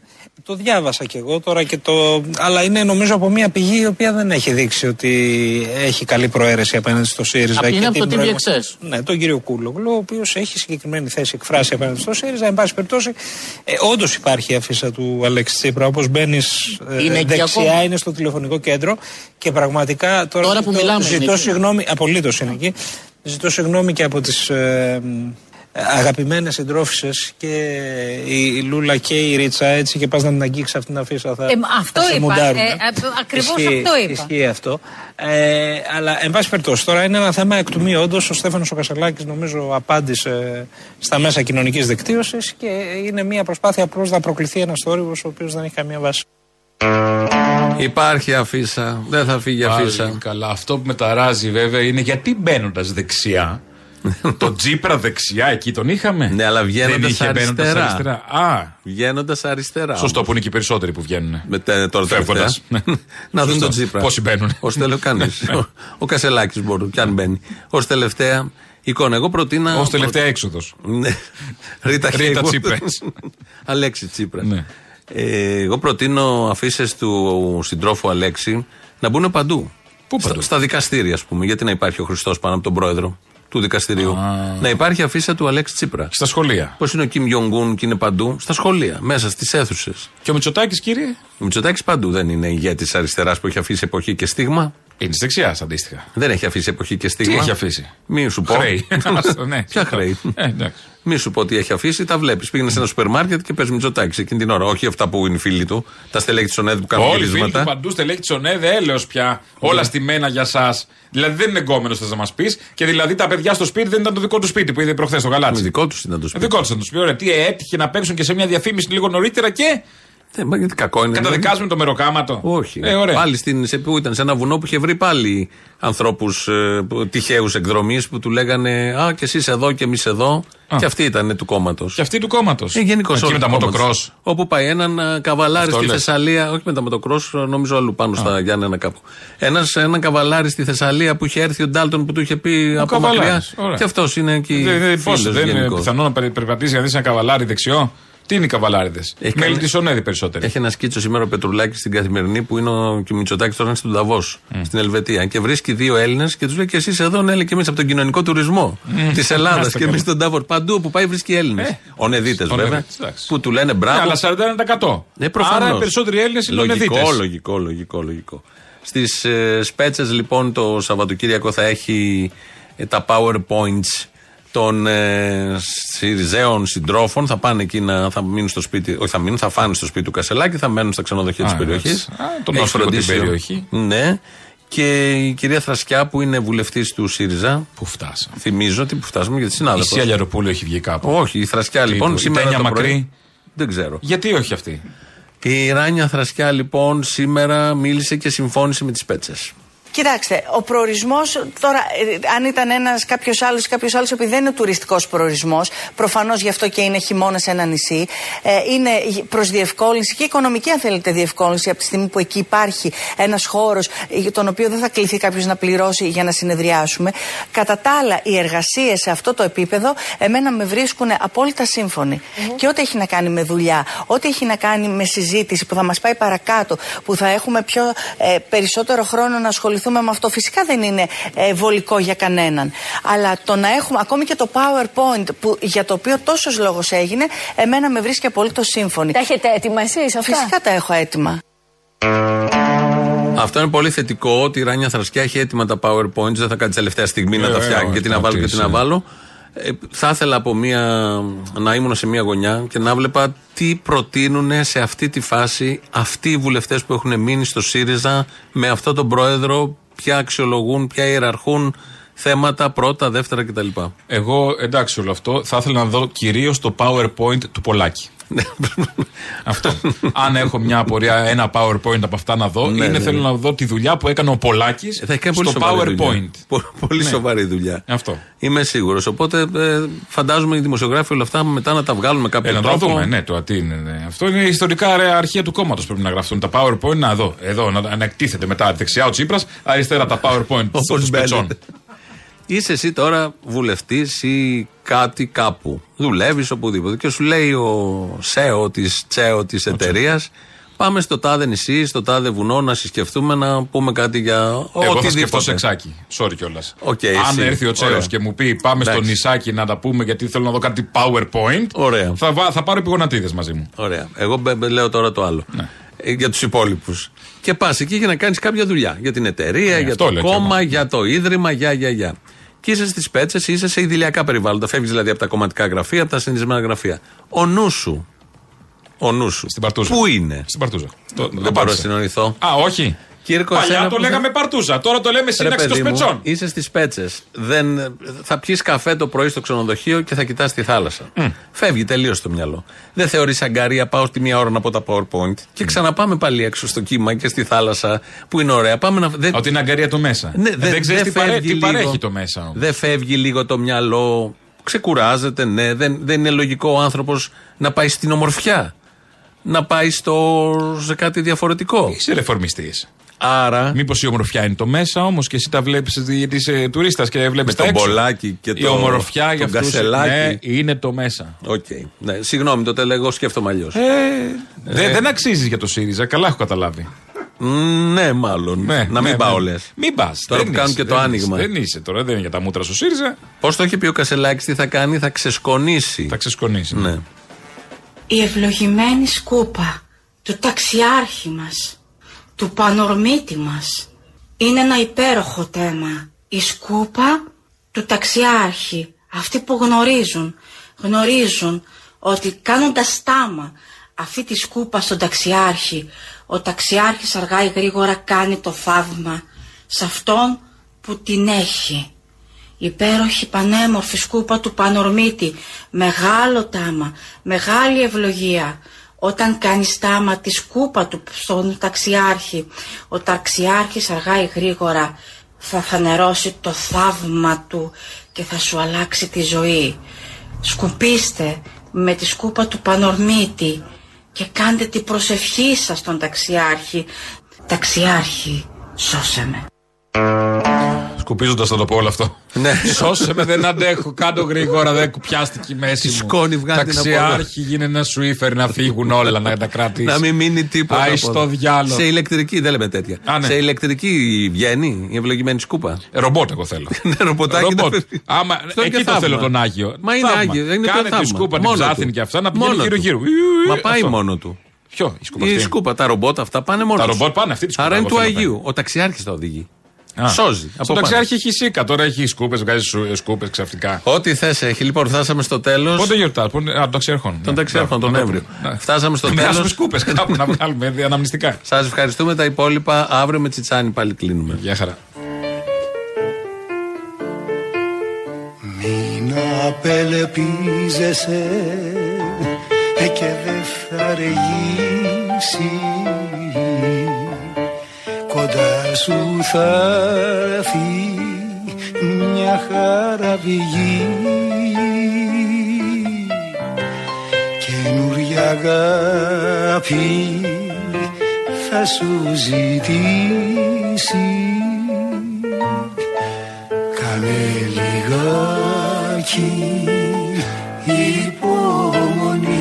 Το διάβασα κι εγώ τώρα και το. Αλλά είναι νομίζω από μια πηγή η οποία δεν έχει δείξει ότι έχει καλή προαίρεση απέναντι στο ΣΥΡΙΖΑ. Είναι από το τι βι εξ ες. Προέμαστε... Ναι, τον κύριο Κούλογλου, ο οποίος έχει συγκεκριμένη θέση εκφράσει απέναντι στο ΣΥΡΙΖΑ. Εν πάση περιπτώσει, ε, όντως υπάρχει η αφίσα του Αλέξη Τσίπρα. Όπως μπαίνεις ε, δεξιά, είναι στο τηλεφωνικό κέντρο και πραγματικά τώρα, τώρα που το, μιλάμε. Ζητώ συγγνώμη, απολύτως είναι εκεί. Ζητώ συγγνώμη και από τις ε, αγαπημένες συντρόφισσες και η, η Λούλα και η Ρίτσα, έτσι, και πας να την αγγίξεις αυτήν την αφίσα, θα, ε, αυτό θα σε μουντάρουν. Ε, ε, ακριβώς ισχύει, αυτό είπα. Ισχύει αυτό. Ε, αλλά, εν πάση περιπτώσει, τώρα είναι ένα θέμα εκ του μη όντως. Ο Στέφανος ο Κασελάκης, νομίζω, απάντησε στα μέσα κοινωνικής δικτύωσης και είναι μια προσπάθεια απλώς να προκληθεί ένας θόρυβος ο οποίος δεν έχει καμία βάση. Υπάρχει αφίσα, δεν θα φύγει αφίσα. Καλά, αυτό που με ταράζει βέβαια είναι γιατί μπαίνοντας δεξιά. Τον Τσίπρα δεξιά εκεί τον είχαμε. Ναι, αλλά βγαίνοντας αριστερά. αριστερά. Α, βγαίνοντας αριστερά. Σωστό, που είναι και οι περισσότεροι που βγαίνουν. Με, τώρα τρέχοντας. Να δουν τον Τσίπρα. Πόσοι μπαίνουν. Ως τελευταία, κανείς. ο ο Κασελάκης μπορεί, κι αν μπαίνει. Ως τελευταία εικόνα. Εγώ προτείνα. Ως τελευταία έξοδος. Ρίτα Τσίπρα. Αλέξη Τσίπρα. Ε, εγώ προτείνω αφίσες του συντρόφου Αλέξη να μπουν παντού. Πού παντού? Στα, στα δικαστήρια, ας πούμε. Γιατί να υπάρχει ο Χριστός πάνω από τον πρόεδρο του δικαστηρίου. Ah. Να υπάρχει αφίσα του Αλέξη Τσίπρα. Στα σχολεία. Πώς είναι ο Κιμ Γιονγκούν και είναι παντού. Στα σχολεία, μέσα στις αίθουσες. Και ο Μητσοτάκης, κύριε. Ο Μητσοτάκης παντού. Δεν είναι ηγέτης αριστεράς που έχει αφήσει εποχή και στίγμα. Είναι τη δεξιά αντίστοιχα. Δεν έχει αφήσει εποχή και στίγμα. Τι έχει αφήσει? Μη σου πω. Χρέη. Ποια χρέη? Μη σου πω τι έχει αφήσει, τα βλέπεις. Πήγαινε σε ένα σούπερ μάρκετ και πες Μητσοτάκη εκείνη την ώρα. Όχι αυτά που είναι οι φίλοι του, τα στελέχη της ΟΝΕΔ που κάνουν γυρίσματα. Όλοι οι φίλοι του παντού, στελέχη της ΟΝΕΔ, έλεος πια. Όλα στημένα για σας. Δηλαδή δεν είναι εγκόμενος, θες να μας πεις. Και δηλαδή τα παιδιά στο σπίτι δεν ήταν το δικό του σπίτι που είδε προχθές το γαλάτσι. Δικό του ήταν το σπίτι. Δικό του ήταν το σπίτι. Ωραία, τι έτυχε να παίξουν και σε μια διαφήμιση λίγο νωρίτερα και. Καταδικάζουμε το μεροκάματο. Όχι. Ε, ωραία. Πάλι στην, σε, που ήταν σε ένα βουνό που είχε βρει πάλι ανθρώπους ε, τυχαίους εκδρομής που του λέγανε α, και εσείς εδώ και εμείς εδώ. Α. Και αυτοί ήταν του κόμματος. Και αυτοί του κόμματος. Ε, γενικώς. Εκεί με τα μοτοκρός. Όπου πάει έναν καβαλάρι αυτό στη λες. Θεσσαλία. Όχι με τα μοτοκρός, νομίζω αλλού πάνω στα Γιάννενα κάπου. Ένας, έναν καβαλάρι στη Θεσσαλία που είχε έρθει ο Ντάλτον που του είχε πει ο από μακριά. Και αυτός είναι εκεί. Δεν είναι πιθανό να περπατήσει να δει ένα καβαλάρι δεξιό. Τι είναι οι καβαλάριδες? Μέλη της ΟΝΕΔ περισσότεροι. Έχει ένα σκίτσο σήμερα ο Πετρουλάκης στην Καθημερινή που είναι ο Μητσοτάκης τώρα στον Νταβός, mm. στην Ελβετία. Και βρίσκει δύο Έλληνες και τους λέει: και εσείς εδώ, ναι, και εμείς από τον κοινωνικό τουρισμό mm. της Ελλάδας και εμείς τον Νταβός. Παντού που πάει βρίσκει Έλληνες. Ε, ονεδίτες βέβαια. Εντάξει. Που του λένε μπράβο. Ναι, αλλά σαράντα ένα τοις εκατό. Ναι, άρα οι περισσότεροι Έλληνες είναι ονεδίτες. Λογικό, λογικό, λογικό. Στις ε, σπέτσες λοιπόν το Σαββατοκύριακο θα έχει ε, τα PowerPoints των ε, ΣΥΡΙΖΑΕΟΝ συντρόφων, θα πάνε εκεί να θα μείνουν στο σπίτι, όχι θα μείνουν, θα φάνε στο σπίτι του Κασελάκη, θα μένουν στα ξενοδοχεία της περιοχής. Τον νόσημα την περιοχή. Ναι. Και η κυρία Θρασκιά που είναι βουλευτής του ΣΥΡΙΖΑ. Που φτάσαμε. Θυμίζω ότι που φτάσαμε για τη συνάδελφος. Η Σία Λιαροπούλου έχει βγει κάπου. Όχι, η Θρασκιά τι, λοιπόν. Η Κάτια Μακρύ. Δεν ξέρω. Γιατί όχι αυτή. Η Ράνια Θρασκιά λοιπόν σήμερα μίλησε και συμφώνησε με τις πέτσες. Κοιτάξτε, ο προορισμός τώρα, ε, αν ήταν ένας κάποιος άλλος, κάποιος άλλος, επειδή δεν είναι τουριστικός προορισμός, προφανώς γι' αυτό και είναι χειμώνα σε ένα νησί, ε, είναι προς διευκόλυνση και οικονομική, αν θέλετε, διευκόλυνση από τη στιγμή που εκεί υπάρχει ένας χώρος, ε, τον οποίο δεν θα κληθεί κάποιος να πληρώσει για να συνεδριάσουμε. Κατά τα άλλα, οι εργασίες σε αυτό το επίπεδο, εμένα με βρίσκουν απόλυτα σύμφωνοι. Mm-hmm. Και ό,τι έχει να κάνει με δουλειά, ό,τι έχει να κάνει με συζήτηση που θα μας πάει παρακάτω, που θα έχουμε πιο, ε, περισσότερο χρόνο να ασχοληθούμε με αυτό. Φυσικά δεν είναι ε, βολικό για κανέναν. Αλλά το να έχουμε ακόμη και το PowerPoint που, για το οποίο τόσος λόγος έγινε, εμένα με βρίσκει απολύτως σύμφωνη. Τα έχετε έτοιμα εσείς αυτά? Φυσικά τα έχω έτοιμα. Αυτό είναι πολύ θετικό ότι η Ράνια Θρασκιά έχει έτοιμα τα PowerPoint. Δεν θα κάνει τελευταία στιγμή yeah, να yeah, τα φτιάχνει yeah, και τι να βάλω και τι να βάλω. Ε, θα ήθελα από μία, να ήμουν σε μία γωνιά και να βλέπα τι προτείνουν σε αυτή τη φάση αυτοί οι βουλευτές που έχουν μείνει στο ΣΥΡΙΖΑ με αυτόν τον πρόεδρο, ποια αξιολογούν, ποια ιεραρχούν θέματα πρώτα, δεύτερα κτλ. Εγώ, εντάξει, όλο αυτό θα ήθελα να δω κυρίως το PowerPoint του Πολάκη. Αυτό. Αν έχω μια απορία, ένα PowerPoint από αυτά να δω, ναι, είναι ναι, θέλω ναι. να δω τη δουλειά που έκανε ο Πολάκης στο PowerPoint. Δουλειά. Πολύ ναι. σοβαρή δουλειά. Αυτό. Είμαι σίγουρος. Οπότε ε, φαντάζομαι οι δημοσιογράφοι όλα αυτά μετά να τα βγάλουν με κάποιο ε, τρόπο. Να ναι, το τι είναι. Ναι. Αυτό είναι ιστορικά ρε, αρχεία του κόμματος. Πρέπει να γραφτούν τα PowerPoint. Να δω. Εδώ να ανακτήθεται μετά δεξιά ο Τσίπρας, αριστερά τα PowerPoint των Σπετσών. Είσαι εσύ τώρα βουλευτής ή κάτι κάπου. Δουλεύεις οπουδήποτε. Και σου λέει ο σέο της τσέο της εταιρείας, πάμε στο τάδε νησί, στο τάδε βουνό να συσκεφτούμε, να πούμε κάτι για ό,τι. Εγώ θα σκεφτώ σεξάκι. Sorry κιόλας. Okay, αν εσύ. Έρθει ο τσέος και μου πει πάμε That's. στο νησάκι να τα πούμε γιατί θέλω να δω κάτι PowerPoint, ωραία. Θα, βα, θα πάρω επιγονατίδες μαζί μου. Ωραία. Εγώ μπ, μπ, λέω τώρα το άλλο. Ναι. Για τους υπόλοιπους. Και πας εκεί για να κάνεις κάποια δουλειά. Για την εταιρεία, yeah, για το κόμμα, εγώ. για το ίδρυμα, για, για, για. Και είσαι στις πέτσες, είσαι σε ιδηλιακά περιβάλλοντα. Φεύγεις δηλαδή από τα κομματικά γραφεία, από τα συνηθισμένα γραφεία. Ο νου σου. Ο νου σου. Στην Παρτούζα. Πού είναι? Στην Παρτούζα. Το, δεν δεν μπορώ να συνεννοηθώ. Α, όχι. Κύρκο, παλιά το λέγαμε θα... Παρτούζα, τώρα το λέμε σύναξη των Σπετσών. Είσαι στις πέτσες. Δεν... Θα πιεις καφέ το πρωί στο ξενοδοχείο και θα κοιτάς τη θάλασσα. Mm. Φεύγει τελείως το μυαλό. Δεν θεωρείς αγκαρία, πάω στη μία ώρα να πω τα PowerPoint και ξαναπάμε πάλι έξω στο κύμα και στη θάλασσα που είναι ωραία. Πάμε να... δεν... Ότι είναι αγκαρία το μέσα. Ναι, δε, δεν ξέρεις δε τι, παρέ... λίγο... τι παρέχει το μέσα. Όμως. Δεν φεύγει λίγο το μυαλό, ξεκουράζεται, ναι. Δεν, δεν είναι λογικό ο άνθρωπος να πάει στην ομορφιά, να πάει στο... σε κάτι διαφορετικό. Είσαι ρεφορμιστής. Άρα... Μήπως η ομορφιά είναι το μέσα όμως και εσύ τα βλέπεις γιατί είσαι τουρίστας και βλέπεις τα έξω. Τον Πολάκη και το, η ομορφιά τον για αυτούς, Κασελάκη. Ναι, είναι το μέσα. Οκ. Okay. Ναι, συγγνώμη, τότε λέγω σκέφτομαι αλλιώς. Ε, ε, δε, ε... Δεν αξίζεις για το ΣΥΡΙΖΑ, καλά έχω καταλάβει. Ναι, μάλλον. Ναι, να μην ναι, πάω ναι. λες. Μην πας. Τώρα που κάνουν και το άνοιγμα. Δεν είσαι τώρα, δεν είναι για τα μούτρα στο ΣΥΡΙΖΑ. Πώς το έχει πει ο Κασελάκης, τι θα κάνει, θα ξεσκονίσει. Θα ξεσκονίσει. Ναι. Η ευλογημένη σκούπα του ταξιάρχη μας, του Πανορμήτη μας, είναι ένα υπέροχο θέμα. Η σκούπα του ταξιάρχη, αυτοί που γνωρίζουν, γνωρίζουν ότι κάνοντας στάμα αυτή τη σκούπα στον ταξιάρχη, ο ταξιάρχης αργά ή γρήγορα κάνει το θαύμα σε αυτόν που την έχει. Υπέροχη πανέμορφη σκούπα του Πανορμήτη, μεγάλο τάμα, μεγάλη ευλογία. Όταν κάνει στάμα τη σκούπα του στον ταξιάρχη, ο ταξιάρχης αργά ή γρήγορα θα φανερώσει το θαύμα του και θα σου αλλάξει τη ζωή. Σκουπίστε με τη σκούπα του Πανορμήτη και κάντε την προσευχή σας στον ταξιάρχη. Ταξιάρχη, σώσε με. Σκουπίζοντας θα το πω όλο αυτό. Ναι. Σώσε με, δεν αντέχω. Κάντο γρήγορα, δεν κουπιάστηκε η μέση μου. Σκόνη βγάζει. Ταξιάρχη, γίνε ένα σουίφερ να φύγουν όλα, να τα κρατήσει. Να μην μείνει τίποτα. Άι στο διάλογο. Σε ηλεκτρική, δεν λέμε τέτοια. Α, ναι. Σε ηλεκτρική βγαίνει η ευλογημένη σκούπα. Ρομπότ, εγώ θέλω. Ναι, ρομποτάκι. Άμα, εκεί το θέλω τον Άγιο. Μα είναι Άγιο. Κάνε τη σκούπα, την ψάθινη και αυτά να πηγαίνει γύρω-γύρω. Μα πάει μόνο του. Ποιο, η σκούπα. Η σκούπα, τα ρομπότ αυτά πάνε μόνο του. Τα ρομπότ πάνε αυτή τη σκούπα. Άρα είναι του Αγίου. Ο ταξιάρχης τα οδηγεί. Α, σώζει. Από ταξιάρχη έχει σίκα, τώρα έχει σκούπες, βγάζει σκούπες ξαφνικά. Ό,τι θες έχει. Λοιπόν, φτάσαμε στο τέλος. Πότε γιορτάζουμε, από τον ταξιάρχον. Τον ταξιάρχον, τον Νοέμβριο. Φτάσαμε στο τέλος. Βγάζουμε σκούπες κάπου να βγάλουμε αναμνηστικά. Σας ευχαριστούμε. Τα υπόλοιπα αύριο με Τσιτσάνη πάλι κλείνουμε. Γεια χαρά. Μην απελπίζεσαι και δεν θα αργήσει κοντά. σου θα έρθει μια χαραβηγή, καινούρια αγάπη θα σου ζητήσει. Κάνε λιγάκι υπομονή.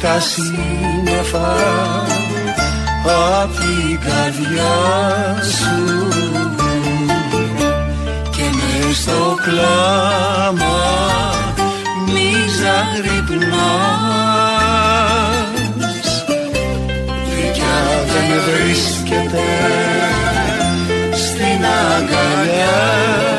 Τα σύννεφα απ' την καρδιά σου και μες στο κλάμα μη ζαγρυπνάς. Δικιά δεν βρίσκεται στην αγκαλιά